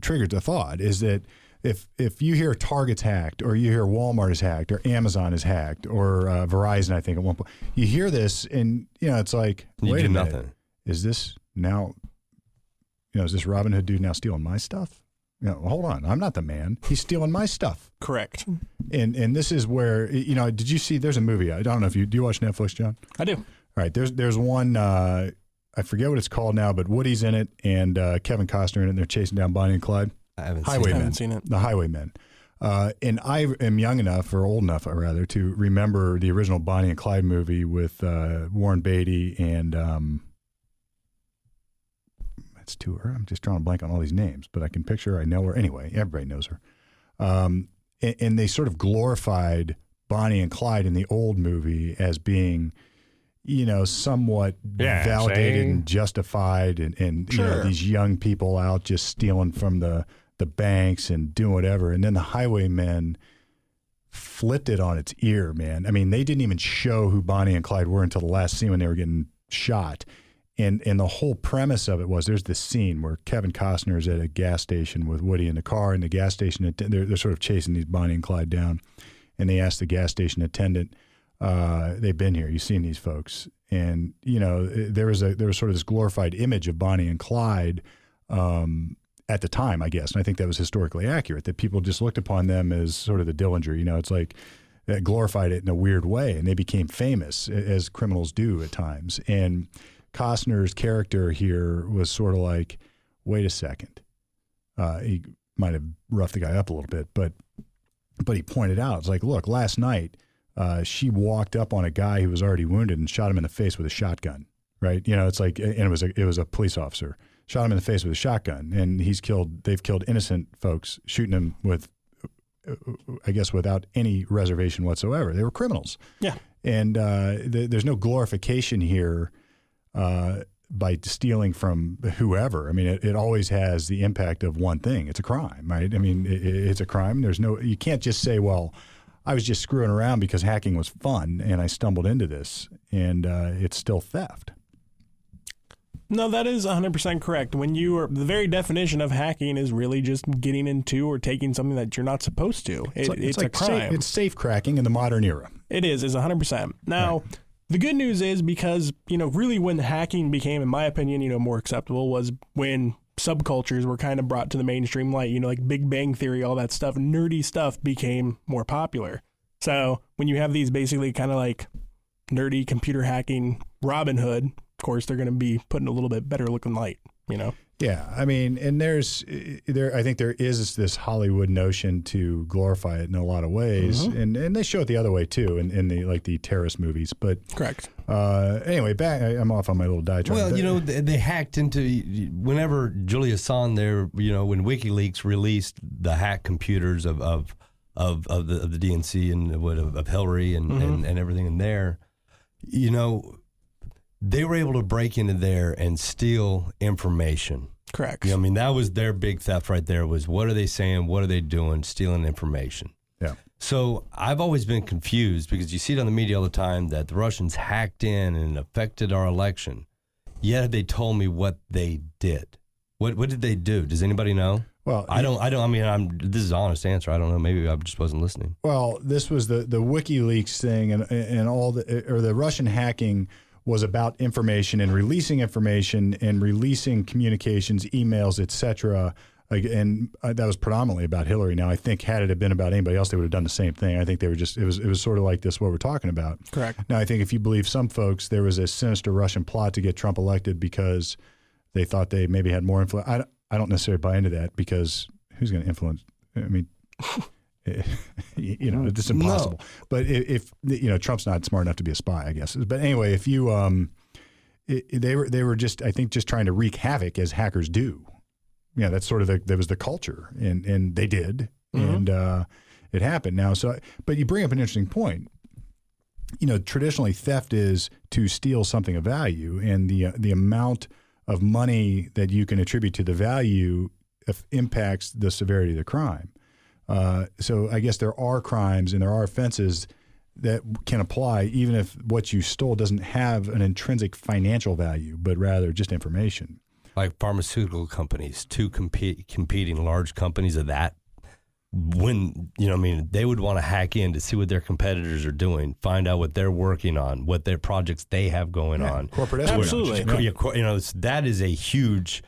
triggered the thought is that if you hear Target's hacked or you hear Walmart is hacked or Amazon is hacked or Verizon, I think at one point, you hear this and you know it's like wait a minute, nothing. Is this now? You know, is this Robinhood dude now stealing my stuff? You know, hold on, I'm not the man. He's stealing my stuff. Correct. And this is where you know. Did you see? There's a movie. I don't know if you do you watch Netflix, John. I do. All right, there's one, I forget what it's called now, but Woody's in it and Kevin Costner in it, and they're chasing down Bonnie and Clyde. I haven't seen it. The Highwaymen. And I am young enough, or old enough, rather, to remember the original Bonnie and Clyde movie with Warren Beatty and, that's to her, I'm just drawing a blank on all these names, but I can picture her, I know her, anyway, everybody knows her. And they sort of glorified Bonnie and Clyde in the old movie as being... you know, somewhat validated and justified and you know, these young people out just stealing from the banks and doing whatever. And then the Highwaymen flipped it on its ear, man. I mean, they didn't even show who Bonnie and Clyde were until the last scene when they were getting shot. And the whole premise of it was there's this scene where Kevin Costner is at a gas station with Woody in the car, and the gas station they're sort of chasing these Bonnie and Clyde down. And they ask the gas station attendant, they've been here, you've seen these folks. And, you know, there was sort of this glorified image of Bonnie and Clyde at the time, I guess. And I think that was historically accurate, that people just looked upon them as sort of the Dillinger. You know, it's like that glorified it in a weird way. And they became famous, as criminals do at times. And Costner's character here was sort of like, wait a second. He might have roughed the guy up a little bit, but he pointed out, it's like, look, last night, she walked up on a guy who was already wounded and shot him in the face with a shotgun, right? You know, it's like, and it was a police officer, shot him in the face with a shotgun, and they've killed innocent folks, shooting them with, I guess, without any reservation whatsoever. They were criminals. Yeah. And there's no glorification here by stealing from whoever. I mean, it always has the impact of one thing. It's a crime, right? I mean, it's a crime. There's no, you can't just say, well, I was just screwing around because hacking was fun, and I stumbled into this, and it's still theft. No, that is 100% correct. When you are, the very definition of hacking is really just getting into or taking something that you're not supposed to. It's like a crime. It's safe cracking in the modern era. It is 100%. Now, right. The good news is because, you know, really when hacking became, in my opinion, you know, more acceptable was when subcultures were kind of brought to the mainstream light, you know, like Big Bang Theory, all that stuff, nerdy stuff became more popular. So when you have these basically kind of like nerdy computer hacking Robin Hood, of course, they're going to be put in a little bit better looking light, you know? Yeah. I mean, and I think there is this Hollywood notion to glorify it in a lot of ways. Mm-hmm. And they show it the other way too, in the terrorist movies, but correct. Anyway, back, I'm off on my little diatribe. Well, you know, they hacked into, whenever Julia Assange there, you know, when WikiLeaks released the hack computers of the DNC and of Hillary and everything in there, you know, they were able to break into there and steal information. Correct. You know, I mean, that was their big theft right there was what are they saying? What are they doing? Stealing information. Yeah. So I've always been confused because you see it on the media all the time that the Russians hacked in and affected our election. Yet they told me what they did. What did they do? Does anybody know? Well, I don't. I mean, this is an honest answer. I don't know. Maybe I just wasn't listening. Well, this was the WikiLeaks thing and all the, or the Russian hacking was about information and releasing communications, emails, et cetera. And that was predominantly about Hillary. Now, I think had it have been about anybody else, they would have done the same thing. I think they were just it was sort of like this, what we're talking about. Correct. Now, I think if you believe some folks, there was a sinister Russian plot to get Trump elected because they thought they maybe had more influence. I don't necessarily buy into that because who's going to influence? I mean, you know, it's impossible. No. But if you know, Trump's not smart enough to be a spy, I guess. But anyway, if you, they were just, I think, just trying to wreak havoc as hackers do. Yeah, you know, that's sort of that was the culture, and they did, and it happened. Now, so but you bring up an interesting point. You know, traditionally, theft is to steal something of value, and the amount of money that you can attribute to the value impacts the severity of the crime. So I guess there are crimes and there are offenses that can apply even if what you stole doesn't have an intrinsic financial value, but rather just information. Like pharmaceutical companies, two competing large companies of that. When, you know, I mean, they would want to hack in to see what their competitors are doing, find out what they're working on, what their projects they have going on. Corporate, absolutely. You know, that is a huge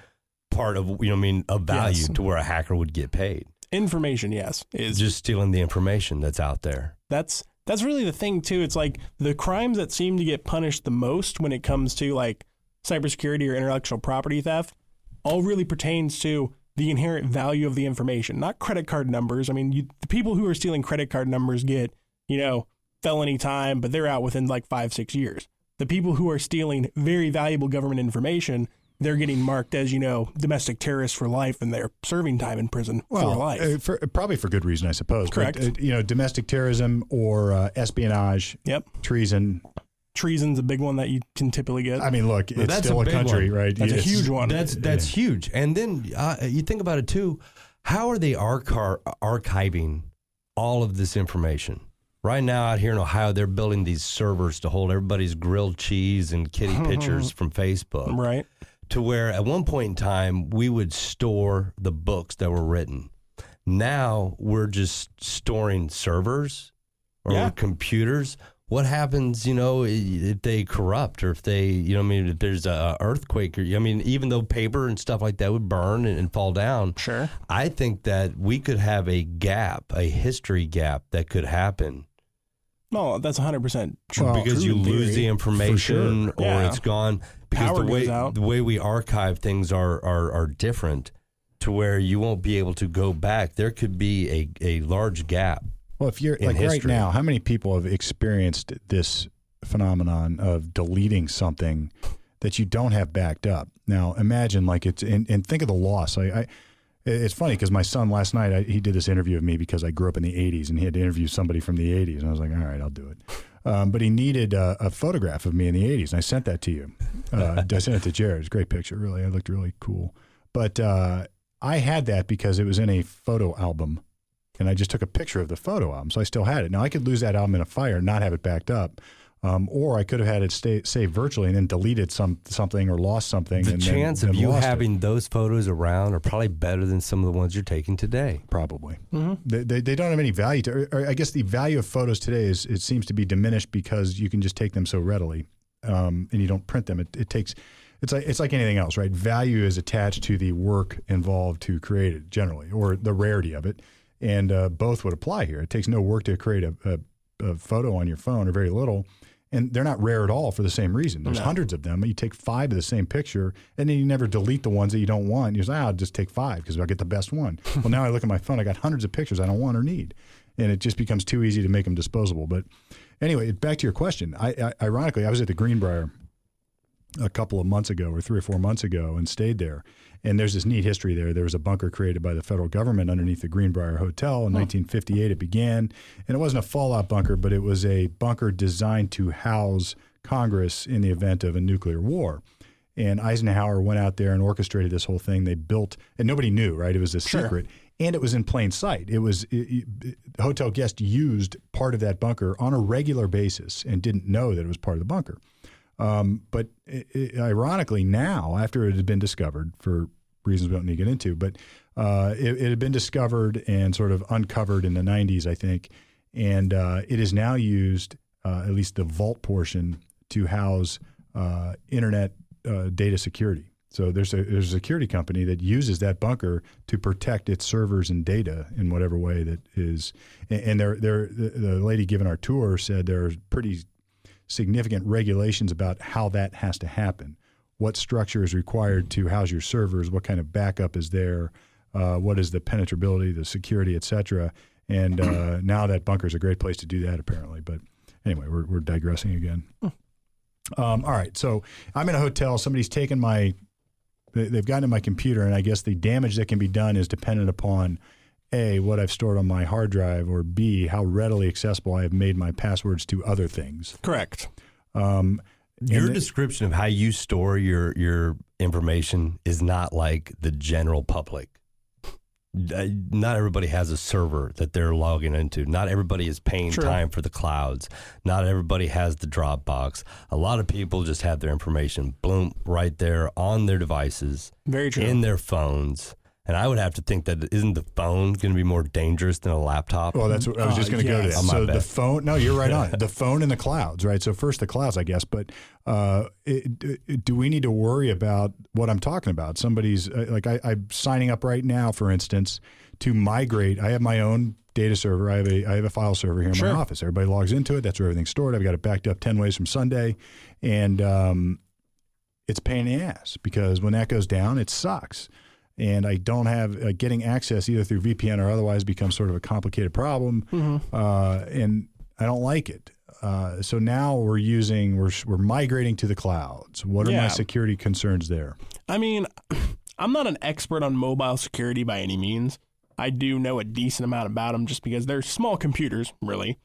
part of, you know, I mean, of value to where a hacker would get paid. Information, yes, is just stealing the information that's out there. That's really the thing too. It's like the crimes that seem to get punished the most when it comes to like cybersecurity or intellectual property theft all really pertains to the inherent value of the information, not credit card numbers. I mean, the people who are stealing credit card numbers get, you know, felony time, but they're out within like 5-6 years. The people who are stealing very valuable government information, they're getting marked as, you know, domestic terrorists for life, and they're serving time in prison for life. Probably for good reason, I suppose. Correct. But, you know, domestic terrorism or espionage, treason. Treason's a big one that you can typically get. I mean, look, it's still a country, right? That's a huge one. That's huge. And then you think about it too. How are they archiving all of this information? Right now out here in Ohio, they're building these servers to hold everybody's grilled cheese and kitty pictures from Facebook. Right. To where at one point in time, we would store the books that were written. Now we're just storing servers or computers. What happens, you know, if they corrupt or if they, you know, I mean, if there's a earthquake or, I mean, even though paper and stuff like that would burn and fall down. Sure. I think that we could have a gap, a history gap that could happen. No, that's 100% true. Well, because you lose the information or it's gone. Because the way we archive things are different to where you won't be able to go back. There could be a large gap. Well, if you're like history. Right now, how many people have experienced this phenomenon of deleting something that you don't have backed up? Now, imagine like it's and think of the loss. I it's funny because my son last night, he did this interview of me because I grew up in the 80s and he had to interview somebody from the 80s. And I was like, all right, I'll do it. But he needed a photograph of me in the 80s. And I sent that to you. I sent it to Jared. It was a great picture, really. I looked really cool. But I had that because it was in a photo album. And I just took a picture of the photo album, so I still had it. Now, I could lose that album in a fire and not have it backed up, or I could have had it saved virtually and then deleted something or lost something. The chance of you having those photos around are probably better than some of the ones you're taking today. Probably. Mm-hmm. They don't have any value. Or I guess the value of photos today is it seems to be diminished because you can just take them so readily, and you don't print them. It takes... It's like anything else, right? Value is attached to the work involved to create it generally, or the rarity of it. And both would apply here. It takes no work to create a photo on your phone, or very little. And they're not rare at all for the same reason. There's hundreds of them. You take 5 of the same picture, and then you never delete the ones that you don't want. You say, I'll just take 5 because I'll get the best one. Well, now I look at my phone. I got hundreds of pictures I don't want or need. And it just becomes too easy to make them disposable. But anyway, back to your question. Ironically, I was at the Greenbrier a couple of months ago or 3 or 4 months ago and stayed there. And there's this neat history there. There was a bunker created by the federal government underneath the Greenbrier Hotel. In 1958, it began. And it wasn't a fallout bunker, but it was a bunker designed to house Congress in the event of a nuclear war. And Eisenhower went out there and orchestrated this whole thing. They built, and nobody knew, right? It was a secret. And it was in plain sight. It was hotel guests used part of that bunker on a regular basis and didn't know that it was part of the bunker. But ironically now, after it had been discovered, for reasons we don't need to get into, but it had been discovered and sort of uncovered in the 90s, I think, and it is now used, at least the vault portion, to house internet data security. So there's a security company that uses that bunker to protect its servers and data in whatever way that is. And the lady giving our tour said there are pretty significant regulations about how that has to happen, what structure is required to house your servers, what kind of backup is there, what is the penetrability, the security, et cetera. And now that bunker is a great place to do that, apparently. But anyway, we're digressing again. All right, so I'm in a hotel. Somebody's taken they've gotten to my computer, and I guess the damage that can be done is dependent upon A, what I've stored on my hard drive, or B, how readily accessible I have made my passwords to other things. Correct. Your description of how you store your information is not like the general public. not everybody has a server that they're logging into. Not everybody is paying time for the clouds. Not everybody has the Dropbox. A lot of people just have their information, boom, right there on their devices, in their phones. And I would have to think that isn't the phone going to be more dangerous than a laptop? Well, that's what I was just going to go to. That. So the phone, no, you're right on. The phone and the clouds, right? So first the clouds, I guess. But do we need to worry about what I'm talking about? Somebody's like I'm signing up right now, for instance, to migrate. I have my own data server. I have a file server here in my office. Everybody logs into it. That's where everything's stored. I've got it backed up 10 ways from Sunday, and it's a pain in the ass because when that goes down, it sucks. And I don't have getting access either through VPN or otherwise becomes sort of a complicated problem, and I don't like it. So now we're migrating to the clouds. What are my security concerns there? I mean, I'm not an expert on mobile security by any means. I do know a decent amount about them just because they're small computers, really.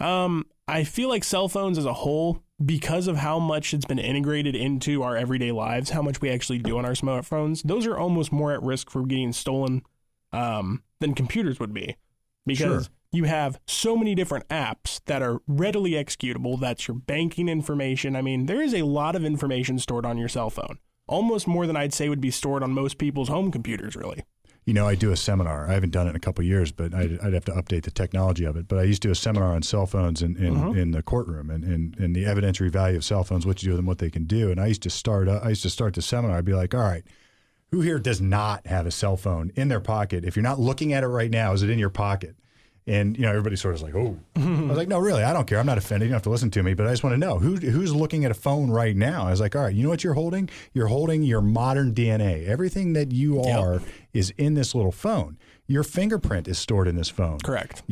I feel like cell phones as a whole, because of how much it's been integrated into our everyday lives, how much we actually do on our smartphones, those are almost more at risk for getting stolen than computers would be. Because you have so many different apps that are readily executable. That's your banking information. I mean, there is a lot of information stored on your cell phone, almost more than I'd say would be stored on most people's home computers, really. You know, I do a seminar. I haven't done it in a couple of years, but I'd have to update the technology of it. But I used to do a seminar on cell phones in the courtroom and the evidentiary value of cell phones, what you do with them, what they can do. And I used to start the seminar. I'd be like, all right, who here does not have a cell phone in their pocket? If you're not looking at it right now, is it in your pocket? And, you know, everybody's sort of like, oh. I was like, no, really, I don't care. I'm not offended. You don't have to listen to me. But I just want to know, who's looking at a phone right now? I was like, all right, you know what you're holding? You're holding your modern DNA. Everything that you are is in this little phone. Your fingerprint is stored in this phone. Correct.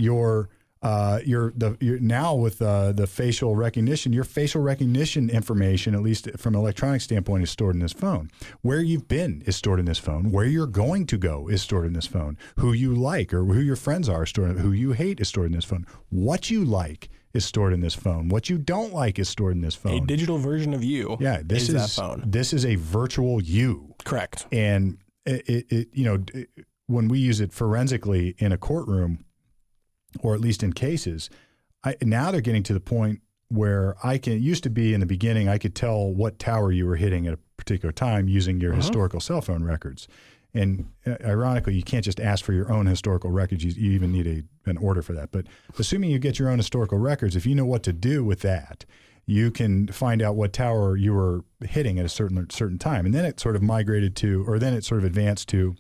Now with the facial recognition, your facial recognition information, at least from an electronic standpoint, is stored in this phone. Where you've been is stored in this phone. Where you're going to go is stored in this phone. Who you like or who your friends are stored in. Who you hate is stored in this phone. What you like is stored in this phone. What you don't like is stored in this phone. A digital version of you. Yeah, this is that phone. This is a virtual you. Correct. And it, when we use it forensically in a courtroom, or at least in cases, now they're getting to the point where it used to be in the beginning, I could tell what tower you were hitting at a particular time using your historical cell phone records. And ironically, you can't just ask for your own historical records. You even need an order for that. But assuming you get your own historical records, if you know what to do with that, you can find out what tower you were hitting at a certain time. And then it sort of advanced to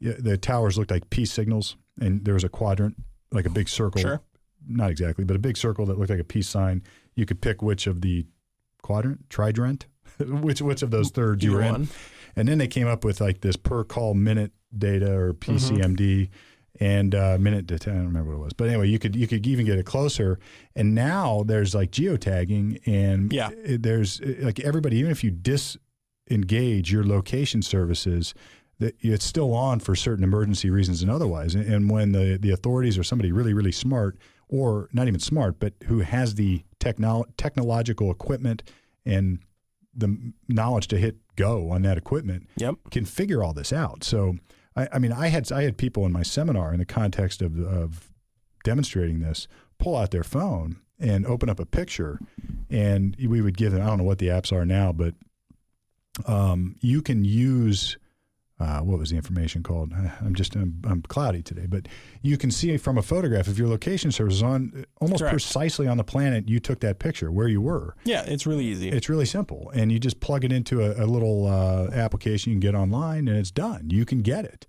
the towers looked like peace signals, and there was a quadrant. Like a big circle, not exactly, but a big circle that looked like a peace sign. You could pick which of the trident, which of those thirds you were in. And then they came up with like this per call minute data or PCMD and minute data. I don't remember what it was, but anyway, you could even get it closer. And now there's like geotagging and there's like everybody, even if you disengage your location services, it's still on for certain emergency reasons and otherwise. And when the authorities or somebody really, really smart, or not even smart, but who has the technological equipment and the knowledge to hit go on that equipment can figure all this out. So, I mean, I had people in my seminar in the context of demonstrating this pull out their phone and open up a picture, and we would give them, I don't know what the apps are now, but you can use... what was the information called? I'm cloudy today, but you can see from a photograph if your location service is on almost precisely on the planet you took that picture, where you were. Yeah, it's really easy. It's really simple, and you just plug it into a little application you can get online, and it's done. You can get it.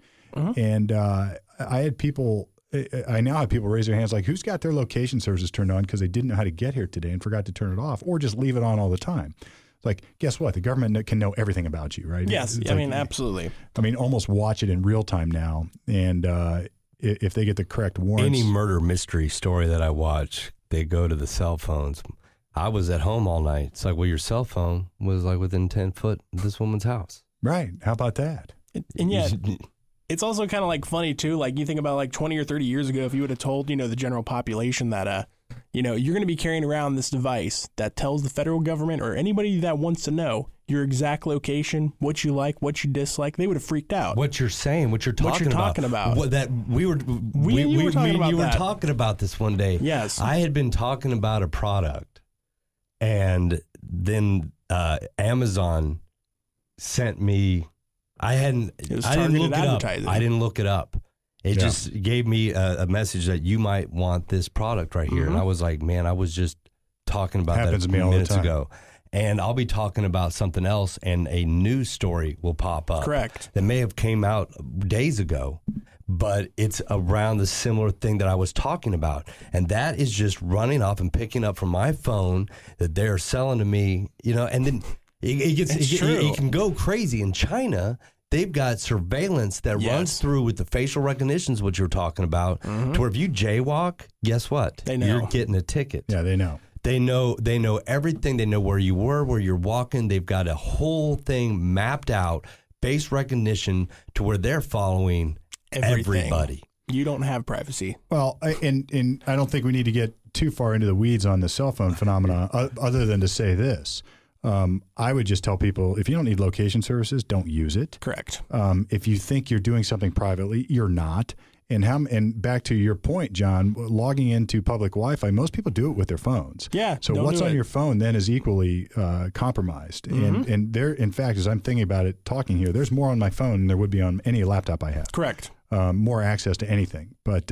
And I now have people raise their hands like, who's got their location services turned on because they didn't know how to get here today and forgot to turn it off, or just leave it on all the time. Like, guess what? The government can know everything about you, right? Yes, I mean, absolutely. I mean, almost watch it in real time now, and if they get the correct warrants. Any murder mystery story that I watch, they go to the cell phones. I was at home all night. It's like, well, your cell phone was like within 10 foot of this woman's house. Right. How about that? And yeah, it's also kind of like funny, too. Like, you think about like 20 or 30 years ago, if you would have told, you know, the general population that You know, you're going to be carrying around this device that tells the federal government or anybody that wants to know your exact location, what you like, what you dislike. They would have freaked out. What you're saying, what you're talking about. What that we were talking about this one day. Yes. I had been talking about a product, and then Amazon sent me. I didn't look it up. It just gave me a message that you might want this product right here. Mm-hmm. And I was like, man, I was just talking about that minutes ago. And I'll be talking about something else, and a news story will pop up. Correct. That may have came out days ago, but it's around the similar thing that I was talking about. And that is just running off and picking up from my phone that they're selling to me, you know, and then it can go crazy. In China, they've got surveillance that runs through with the facial recognitions, what you're talking about, mm-hmm. to where if you jaywalk, guess what? They know. You're getting a ticket. Yeah, they know. They know everything. They know where you were, where you're walking. They've got a whole thing mapped out, face recognition, to where they're following everybody. You don't have privacy. Well, and I don't think we need to get too far into the weeds on the cell phone phenomenon, other than to say this. I would just tell people, if you don't need location services, don't use it. Correct. If you think you're doing something privately, you're not. And back to your point, John, logging into public Wi-Fi, most people do it with their phones. Yeah. So what's on your phone then is equally compromised. Mm-hmm. And there, in fact, as I'm thinking about it, talking here, there's more on my phone than there would be on any laptop I have. Correct. More access to anything. But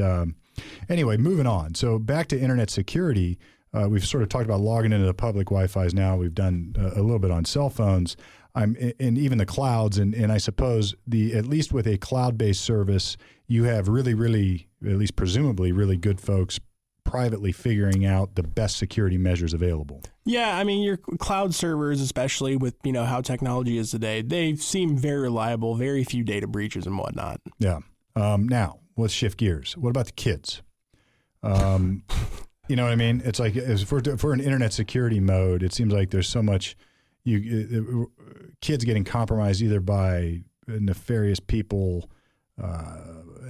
anyway, moving on. So back to internet security. We've sort of talked about logging into the public Wi-Fi's now. We've done a little bit on cell phones, and even the clouds. And I suppose at least with a cloud-based service, you have really, really, at least presumably, really good folks privately figuring out the best security measures available. Yeah, I mean, your cloud servers, especially with, you know, how technology is today, they seem very reliable, very few data breaches and whatnot. Yeah. Now, let's shift gears. What about the kids? You know what I mean? It's like if we're in internet security mode, it seems like there's so much kids getting compromised either by nefarious people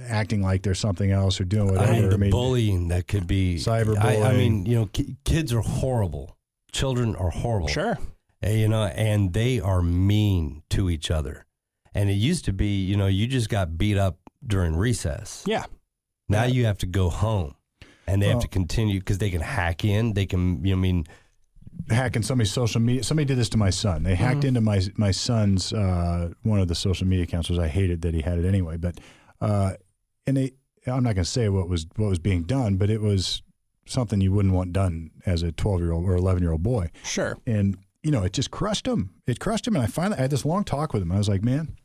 acting like they're something else or doing whatever. Bullying that could be cyberbullying. I mean, you know, kids are horrible. Children are horrible. Sure. And, you know, and they are mean to each other. And it used to be, you know, you just got beat up during recess. Yeah. Now you have to go home. And they have to continue because they can hack in. They can, you know, I mean, hack in somebody's social media. Somebody did this to my son. They hacked into my son's one of the social media accounts, which I hated that he had it anyway. But I'm not going to say what was being done, but it was something you wouldn't want done as a 12-year-old or 11-year-old boy. Sure. And you know, it just crushed him. It crushed him. And I had this long talk with him. I was like, man,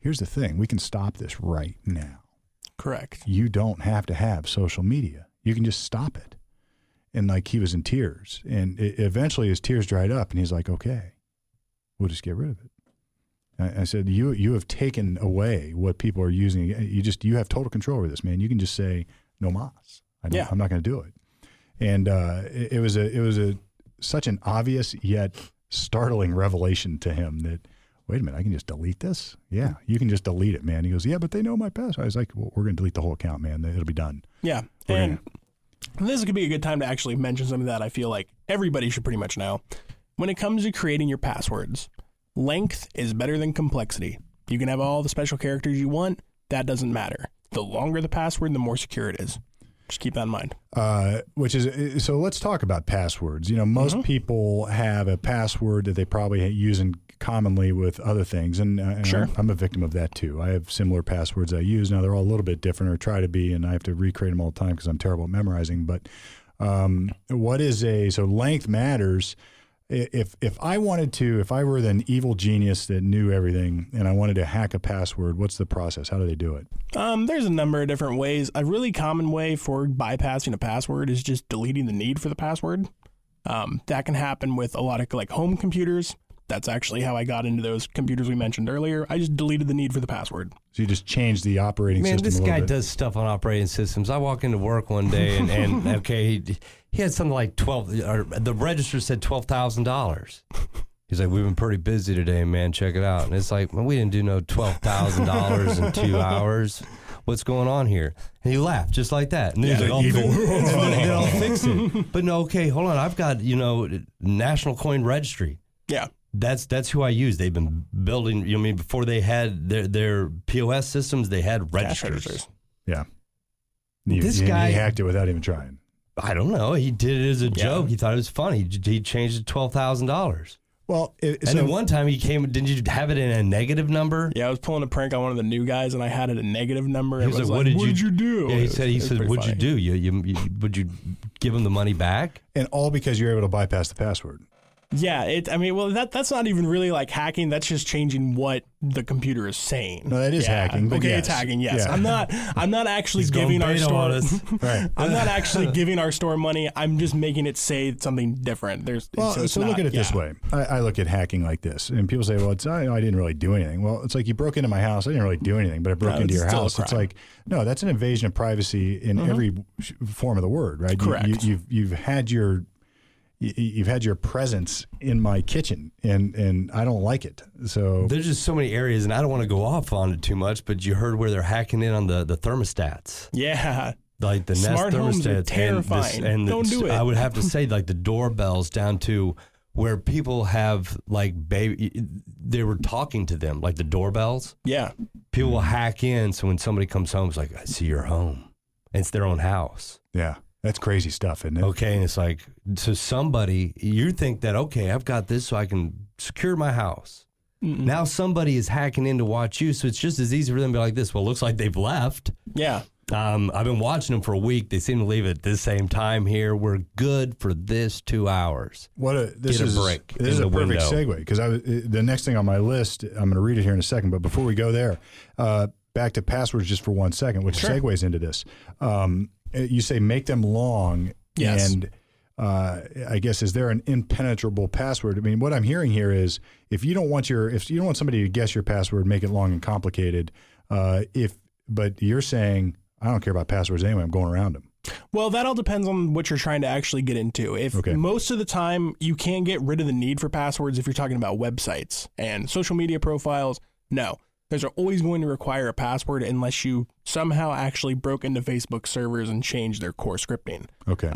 here's the thing: we can stop this right now. Correct. You don't have to have social media. You can just stop it. And like, he was in tears, and eventually his tears dried up, and he's like, okay, we'll just get rid of it. I said, you have taken away what people are using. You have total control over this, man. You can just say no mas. I'm not going to do it. And it was such an obvious yet startling revelation to him that, wait a minute, I can just delete this? Yeah, you can just delete it, man. He goes, yeah, but they know my password. I was like, well, we're going to delete the whole account, man. It'll be done. Yeah, and this could be a good time to actually mention something that I feel like everybody should pretty much know. When it comes to creating your passwords, length is better than complexity. You can have all the special characters you want. That doesn't matter. The longer the password, the more secure it is. Just keep that in mind. So let's talk about passwords. You know, most people have a password that they probably use in commonly with other things. And sure. I'm a victim of that too. I have similar passwords I use. Now they're all a little bit different, or try to be, and I have to recreate them all the time because I'm terrible at memorizing. But so length matters. If I wanted to, if I were an evil genius that knew everything and I wanted to hack a password, what's the process? How do they do it? There's a number of different ways. A really common way for bypassing a password is just deleting the need for the password. That can happen with a lot of like home computers. That's actually how I got into those computers we mentioned earlier. I just deleted the need for the password. So you just changed the operating system. Man, this guy does stuff on operating systems. I walk into work one day and okay, he had something like 12, or the register said $12,000. He's like, we've been pretty busy today, man. Check it out. And it's like, well, we didn't do no $12,000 in 2 hours. what's going on here? And he laughed just like that. And he's like, I'll fix it. But no, okay, hold on. I've got, you know, National Coin Registry. Yeah. That's who I use. They've been building, you know, I mean, before they had their POS systems, they had registers. Yeah. This guy hacked it without even trying. I don't know. He did it as a joke. He thought it was funny. He changed it to $12,000. Well, and then one time he came. Didn't you have it in a negative number? Yeah, I was pulling a prank on one of the new guys, and I had it a negative number. He was like, "What did you do?" Yeah, he said, "What'd you do? Would you give him the money back?" And all because you're able to bypass the password. Yeah, that's not even really like hacking. That's just changing what the computer is saying. No, that is hacking. But okay, yes. It's hacking. Yes, yeah. I'm not actually giving our store. Right. I'm not actually giving our store money. I'm just making it say something different. Look at it this way. I look at hacking like this, and people say, "Well, I didn't really do anything." Well, it's like you broke into my house. I didn't really do anything, but I broke into your house. It's like no, that's an invasion of privacy in every form of the word. Right? Correct. You've had your presence in my kitchen, and I don't like it. So there's just so many areas, and I don't want to go off on it too much, but you heard where they're hacking in on the thermostats. Yeah. Like the Smart Nest homes thermostats. Are terrifying. Don't do it. I would have to say, like, the doorbells down to where people have, like, they were talking to them, like the doorbells. Yeah. People will hack in, so when somebody comes home, it's like, I see your home. And it's their own house. Yeah. That's crazy stuff, isn't it? Okay, and it's like, so somebody, you think that, okay, I've got this so I can secure my house. Mm-mm. Now somebody is hacking in to watch you, so it's just as easy for them to be like this. Well, it looks like they've left. Yeah. I've been watching them for a week. They seem to leave at this same time here. We're good for this 2 hours. Get a break. This is a perfect segue, because the next thing on my list, I'm going to read it here in a second, but before we go there, back to passwords just for 1 second, which segues into this. You say make them long, yes. And I guess, is there an impenetrable password? I mean, what I'm hearing here is if you don't want somebody to guess your password, make it long and complicated. But you're saying I don't care about passwords anyway. I'm going around them. Well, that all depends on what you're trying to actually get into. Most of the time you can get rid of the need for passwords if you're talking about websites and social media profiles. No. Those are always going to require a password unless you somehow actually broke into Facebook servers and changed their core scripting. Okay.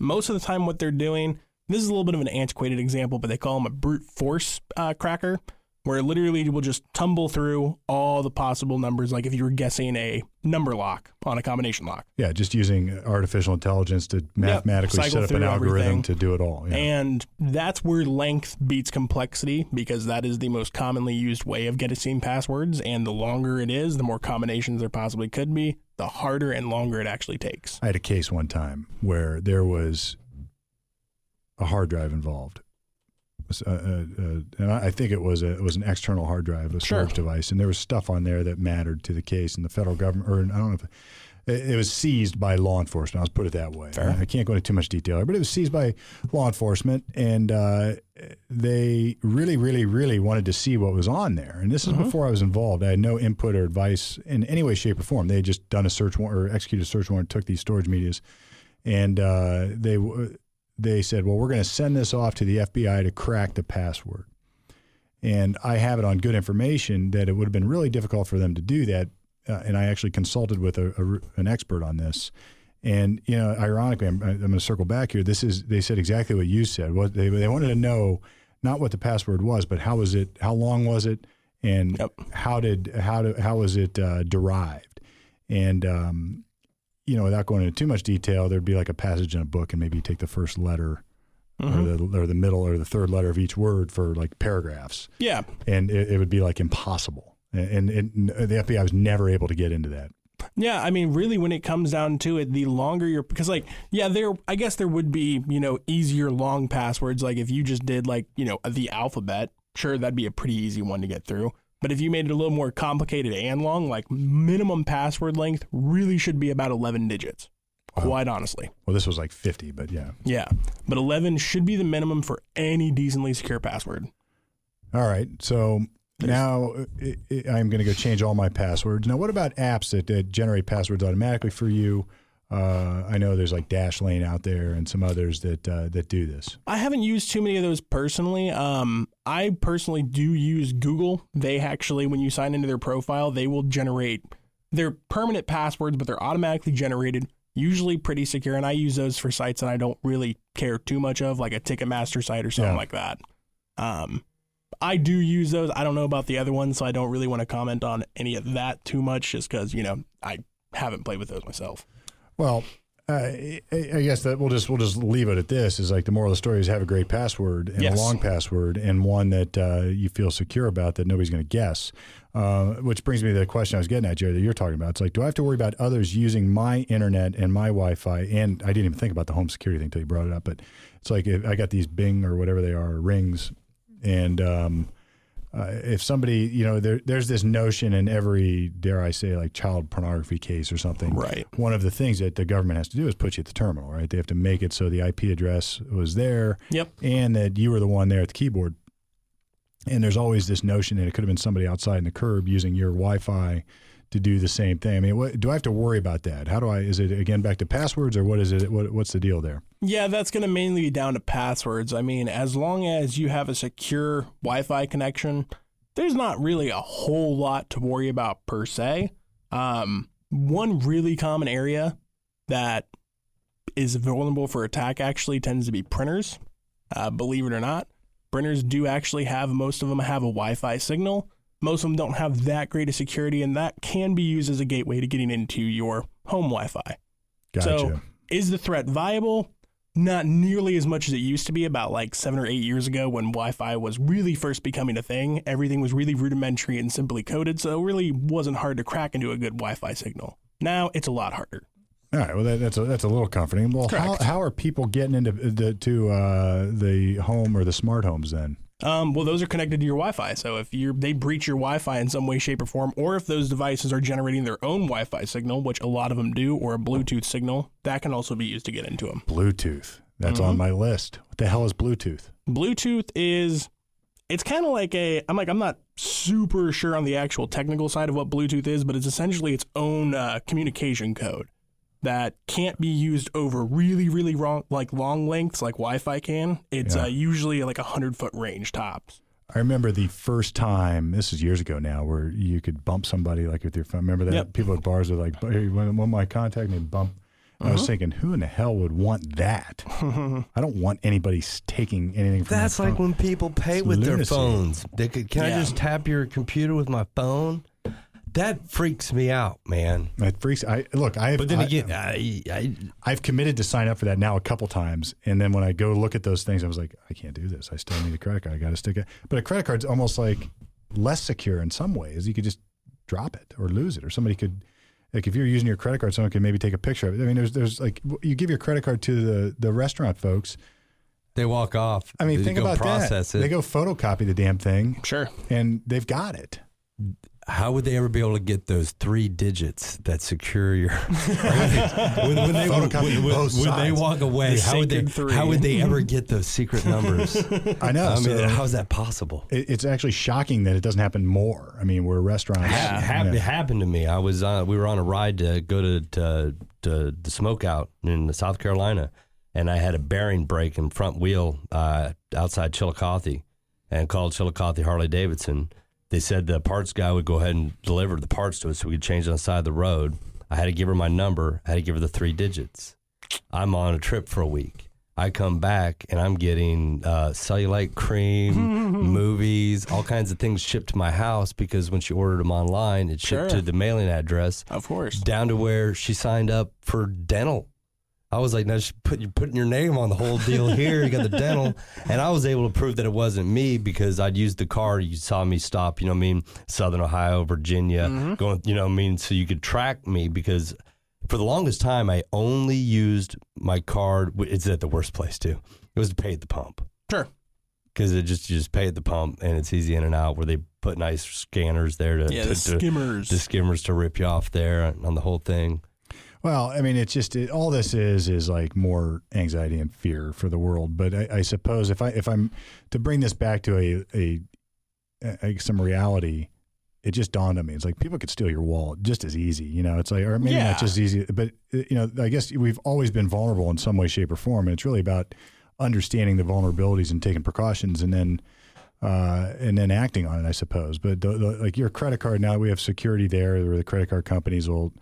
Most of the time what they're doing, this is a little bit of an antiquated example, but they call them a brute force cracker, where literally you will just tumble through all the possible numbers, like if you were guessing a number lock on a combination lock. Yeah, just using artificial intelligence to mathematically set up an algorithm to do it all. Yeah. And that's where length beats complexity, because that is the most commonly used way of getting passwords, and the longer it is, the more combinations there possibly could be, the harder and longer it actually takes. I had a case one time where there was a hard drive involved. And I think it was an external hard drive, a storage device, and there was stuff on there that mattered to the case, and the federal government, or I don't know if it was seized by law enforcement. I'll put it that way. Fair. I can't go into too much detail, but it was seized by law enforcement, and they really, really, really wanted to see what was on there. And this is before I was involved. I had no input or advice in any way, shape, or form. They had just done a search warrant or executed a search warrant, took these storage medias, and they said, well, we're going to send this off to the FBI to crack the password. And I have it on good information that it would have been really difficult for them to do that. And I actually consulted with an expert on this. And, you know, ironically, I'm going to circle back here. They said exactly what you said. What they wanted to know, not what the password was, but how was it, how long was it, and how was it derived? And, you know, without going into too much detail, there'd be like a passage in a book, and maybe you take the first letter or the middle or the third letter of each word for like paragraphs. Yeah. And it would be like impossible. And the FBI was never able to get into that. Yeah. I mean, really, when it comes down to it, the longer you're, because like, yeah, I guess there would be, you know, easier long passwords. Like if you just did like, you know, the alphabet, sure, that'd be a pretty easy one to get through. But if you made it a little more complicated and long, like minimum password length really should be about 11 digits, quite honestly. Well, this was like 50, but yeah. Yeah, but 11 should be the minimum for any decently secure password. All right, so now I'm going to go change all my passwords. Now, what about apps that generate passwords automatically for you? I know there's like Dashlane out there and some others that do this. I haven't used too many of those personally. I personally do use Google. They actually, when you sign into their profile, they will generate They're permanent passwords, but they're automatically generated, usually pretty secure. And I use those for sites that I don't really care too much of, like a Ticketmaster site or something like that. I do use those. I don't know about the other ones, so I don't really want to comment on any of that too much just because, you know, I haven't played with those myself. Well, I guess that we'll just leave it at this. Is like the moral of the story is have a great password and a long password and one that you feel secure about that nobody's going to guess. Which brings me to the question I was getting at, Jerry, that you're talking about. It's like, do I have to worry about others using my internet and my Wi-Fi? And I didn't even think about the home security thing until you brought it up. But it's like if I got these Bing or whatever they are rings, and if somebody, you know, there's this notion in every, dare I say, like child pornography case or something. Right. One of the things that the government has to do is put you at the terminal, right? They have to make it so the IP address was there. Yep. And that you were the one there at the keyboard. And there's always this notion that it could have been somebody outside in the curb using your Wi-Fi to do the same thing. I mean, what, do I have to worry about that? How do I? Is it again back to passwords, or what is it? What's the deal there? Yeah, that's going to mainly be down to passwords. I mean, as long as you have a secure Wi-Fi connection, there's not really a whole lot to worry about per se. One really common area that is vulnerable for attack actually tends to be printers. Believe it or not, printers do actually have, most of them have a Wi-Fi signal. Most of them don't have that great of security, and that can be used as a gateway to getting into your home Wi-Fi. Gotcha. So is the threat viable? Not nearly as much as it used to be about like 7 or 8 years ago when Wi-Fi was really first becoming a thing. Everything was really rudimentary and simply coded, so it really wasn't hard to crack into a good Wi-Fi signal. Now it's a lot harder. All right, well, that's a little comforting. Well, how are people getting into the home or the smart homes then? Well, those are connected to your Wi-Fi. So if they breach your Wi-Fi in some way, shape, or form, or if those devices are generating their own Wi-Fi signal, which a lot of them do, or a Bluetooth signal, that can also be used to get into them. Bluetooth. That's on my list. What the hell is Bluetooth? Bluetooth is, it's kind of like I'm not super sure on the actual technical side of what Bluetooth is, but it's essentially its own communication code that can't be used over really, really long lengths like Wi-Fi can. It's usually like 100-foot range tops. I remember the first time, this is years ago now, where you could bump somebody like with your phone. Remember that? Yep. People at bars were like, hey, one of my contacts named Bump. I was thinking, who in the hell would want that? I don't want anybody taking anything from That's my phone. Like when people pay with their phones. They could, I just tap your computer with my phone? That freaks me out, man. I've committed to sign up for that now a couple times, and then when I go look at those things, I was like, I can't do this. I still need a credit card. I got to stick it. But a credit card's almost like less secure in some ways. You could just drop it or lose it, or somebody could, like, if you're using your credit card, someone could maybe take a picture of it. I mean, there's like, you give your credit card to the restaurant folks. They walk off. I mean, think about that. They go photocopy the damn thing. Sure. And they've got it. How would they ever be able to get those 3 digits that secure your? When they walk away, how would they ever get those secret numbers? I know. I mean, how is that possible? It's actually shocking that it doesn't happen more. I mean, we're restaurants. It happened to me. We were on a ride to go to the smokeout in South Carolina, and I had a bearing break in front wheel outside Chillicothe, and called Chillicothe Harley Davidson. They said the parts guy would go ahead and deliver the parts to us so we could change on the side of the road. I had to give her my number. I had to give her the 3 digits. I'm on a trip for a week. I come back, and I'm getting cellulite cream, movies, all kinds of things shipped to my house because when she ordered them online, it shipped to the mailing address. Of course. Down to where she signed up for dental. I was like, no, you're putting your name on the whole deal here. You got the dental. And I was able to prove that it wasn't me because I'd used the car. You saw me stop, you know what I mean, Southern Ohio, Virginia, going, you know what I mean, so you could track me because for the longest time I only used my card. It's at the worst place, too. It was to pay at the pump. Sure. Because you just pay at the pump, and it's easy in and out where they put nice scanners there to rip you off there on the whole thing. Well, I mean, it's just all this is like more anxiety and fear for the world. But I suppose if I'm to bring this back to some reality, it just dawned on me. It's like people could steal your wallet just as easy, you know. It's like, or maybe not just as easy, but you know, I guess we've always been vulnerable in some way, shape, or form, and it's really about understanding the vulnerabilities and taking precautions, and then and then acting on it, I suppose. But like your credit card, now we have security there where the credit card companies will,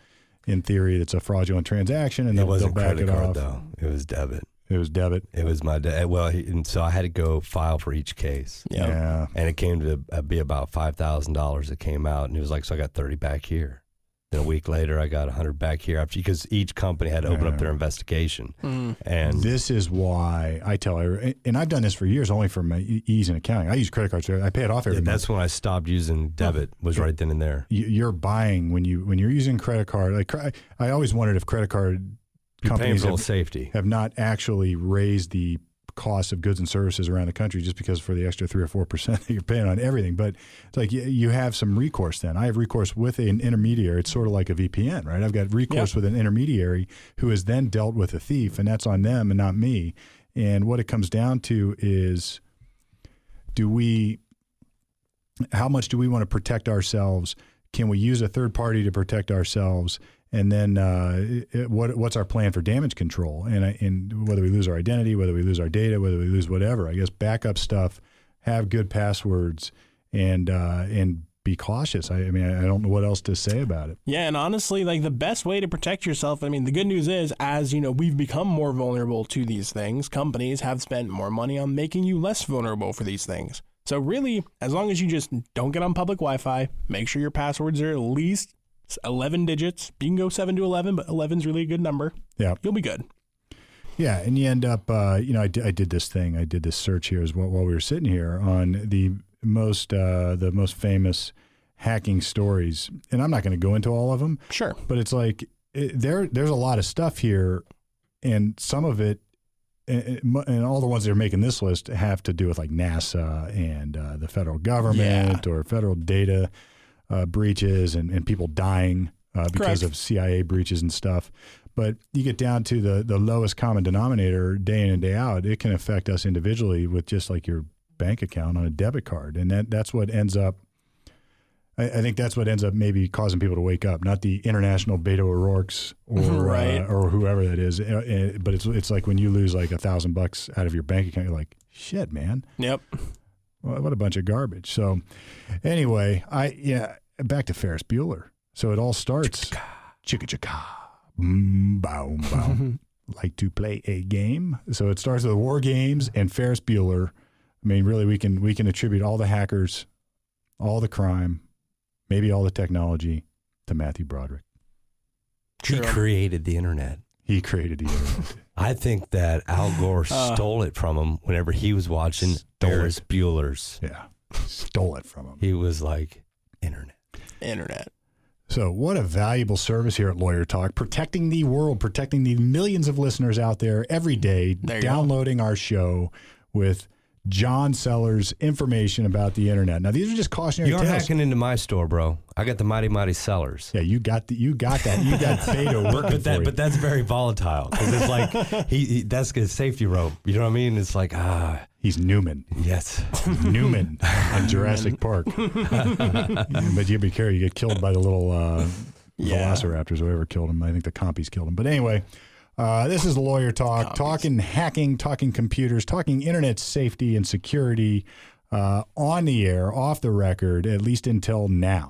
in theory, it's a fraudulent transaction, and they'll back it off. It wasn't credit card, though. It was debit. It was debit. It was my dad. Well, and so I had to go file for each case. Yeah. And it came to be about $5,000 that came out, and it was like, so I got 30 back here. Then a week later, I got 100 back here after, because each company had to open up their investigation. Mm. And this is why I tell everyone, and I've done this for years only for my ease in accounting. I use credit cards. I pay it off every month. That's when I stopped using debit, was right then and there. You're buying when you're using credit card. Like I always wondered if credit card companies have not actually raised the cost of goods and services around the country just because for the extra 3 or 4% that you're paying on everything. But it's like you have some recourse then. I have recourse with an intermediary. It's sort of like a VPN, right? I've got recourse with an intermediary who has then dealt with a thief, and that's on them and not me. And what it comes down to is how much do we want to protect ourselves? Can we use a third party to protect ourselves? And then what's our plan for damage control? And whether we lose our identity, whether we lose our data, whether we lose whatever, I guess backup stuff, have good passwords, and be cautious. I mean, I don't know what else to say about it. Yeah, and honestly, like the best way to protect yourself, I mean, the good news is, as you know, we've become more vulnerable to these things. Companies have spent more money on making you less vulnerable for these things. So really, as long as you just don't get on public Wi-Fi, make sure your passwords are at least 11 digits. You can go 7 to 11, but 11 is really a good number. Yeah. You'll be good. Yeah, and you end up, I did this search here while we were sitting here on the most famous hacking stories. And I'm not going to go into all of them. Sure. But it's like there's a lot of stuff here, and some of it, and all the ones that are making this list have to do with like NASA and the federal government or federal data breaches and people dying because of CIA breaches and stuff. But you get down to the lowest common denominator day in and day out. It can affect us individually with just like your bank account on a debit card. And that's what ends up, I think that's what ends up maybe causing people to wake up, not the international Beto O'Rourke's or whoever that is. But it's like when you lose like $1,000 out of your bank account, you're like, shit, man. Yep. What a bunch of garbage. So anyway, back to Ferris Bueller. So it all starts chicka-chicka, bow, bow. Like to play a game. So it starts with War Games and Ferris Bueller. I mean, really, we can attribute all the hackers, all the crime, maybe all the technology to Matthew Broderick. He created the internet. I think that Al Gore stole it from him whenever he was watching Ferris Bueller's. Yeah, stole it from him. He was like, internet. So what a valuable service here at Lawyer Talk, protecting the world, protecting the millions of listeners out there every day, downloading our show with John Sellers information about the internet. Now, these are just cautionary tales. You're hacking into my store, bro. I got the mighty, mighty Sellers. Yeah, you got that. You got Beto working for you. But that's very volatile because it's like that's his safety rope. You know what I mean? It's like, he's Newman. Yes. Newman on Jurassic Park. But you be careful. You get killed by the little velociraptors, whoever killed him. I think the compies killed him. But anyway. This is Lawyer Talk, talking hacking, talking computers, talking internet safety and security on the air, off the record, at least until now.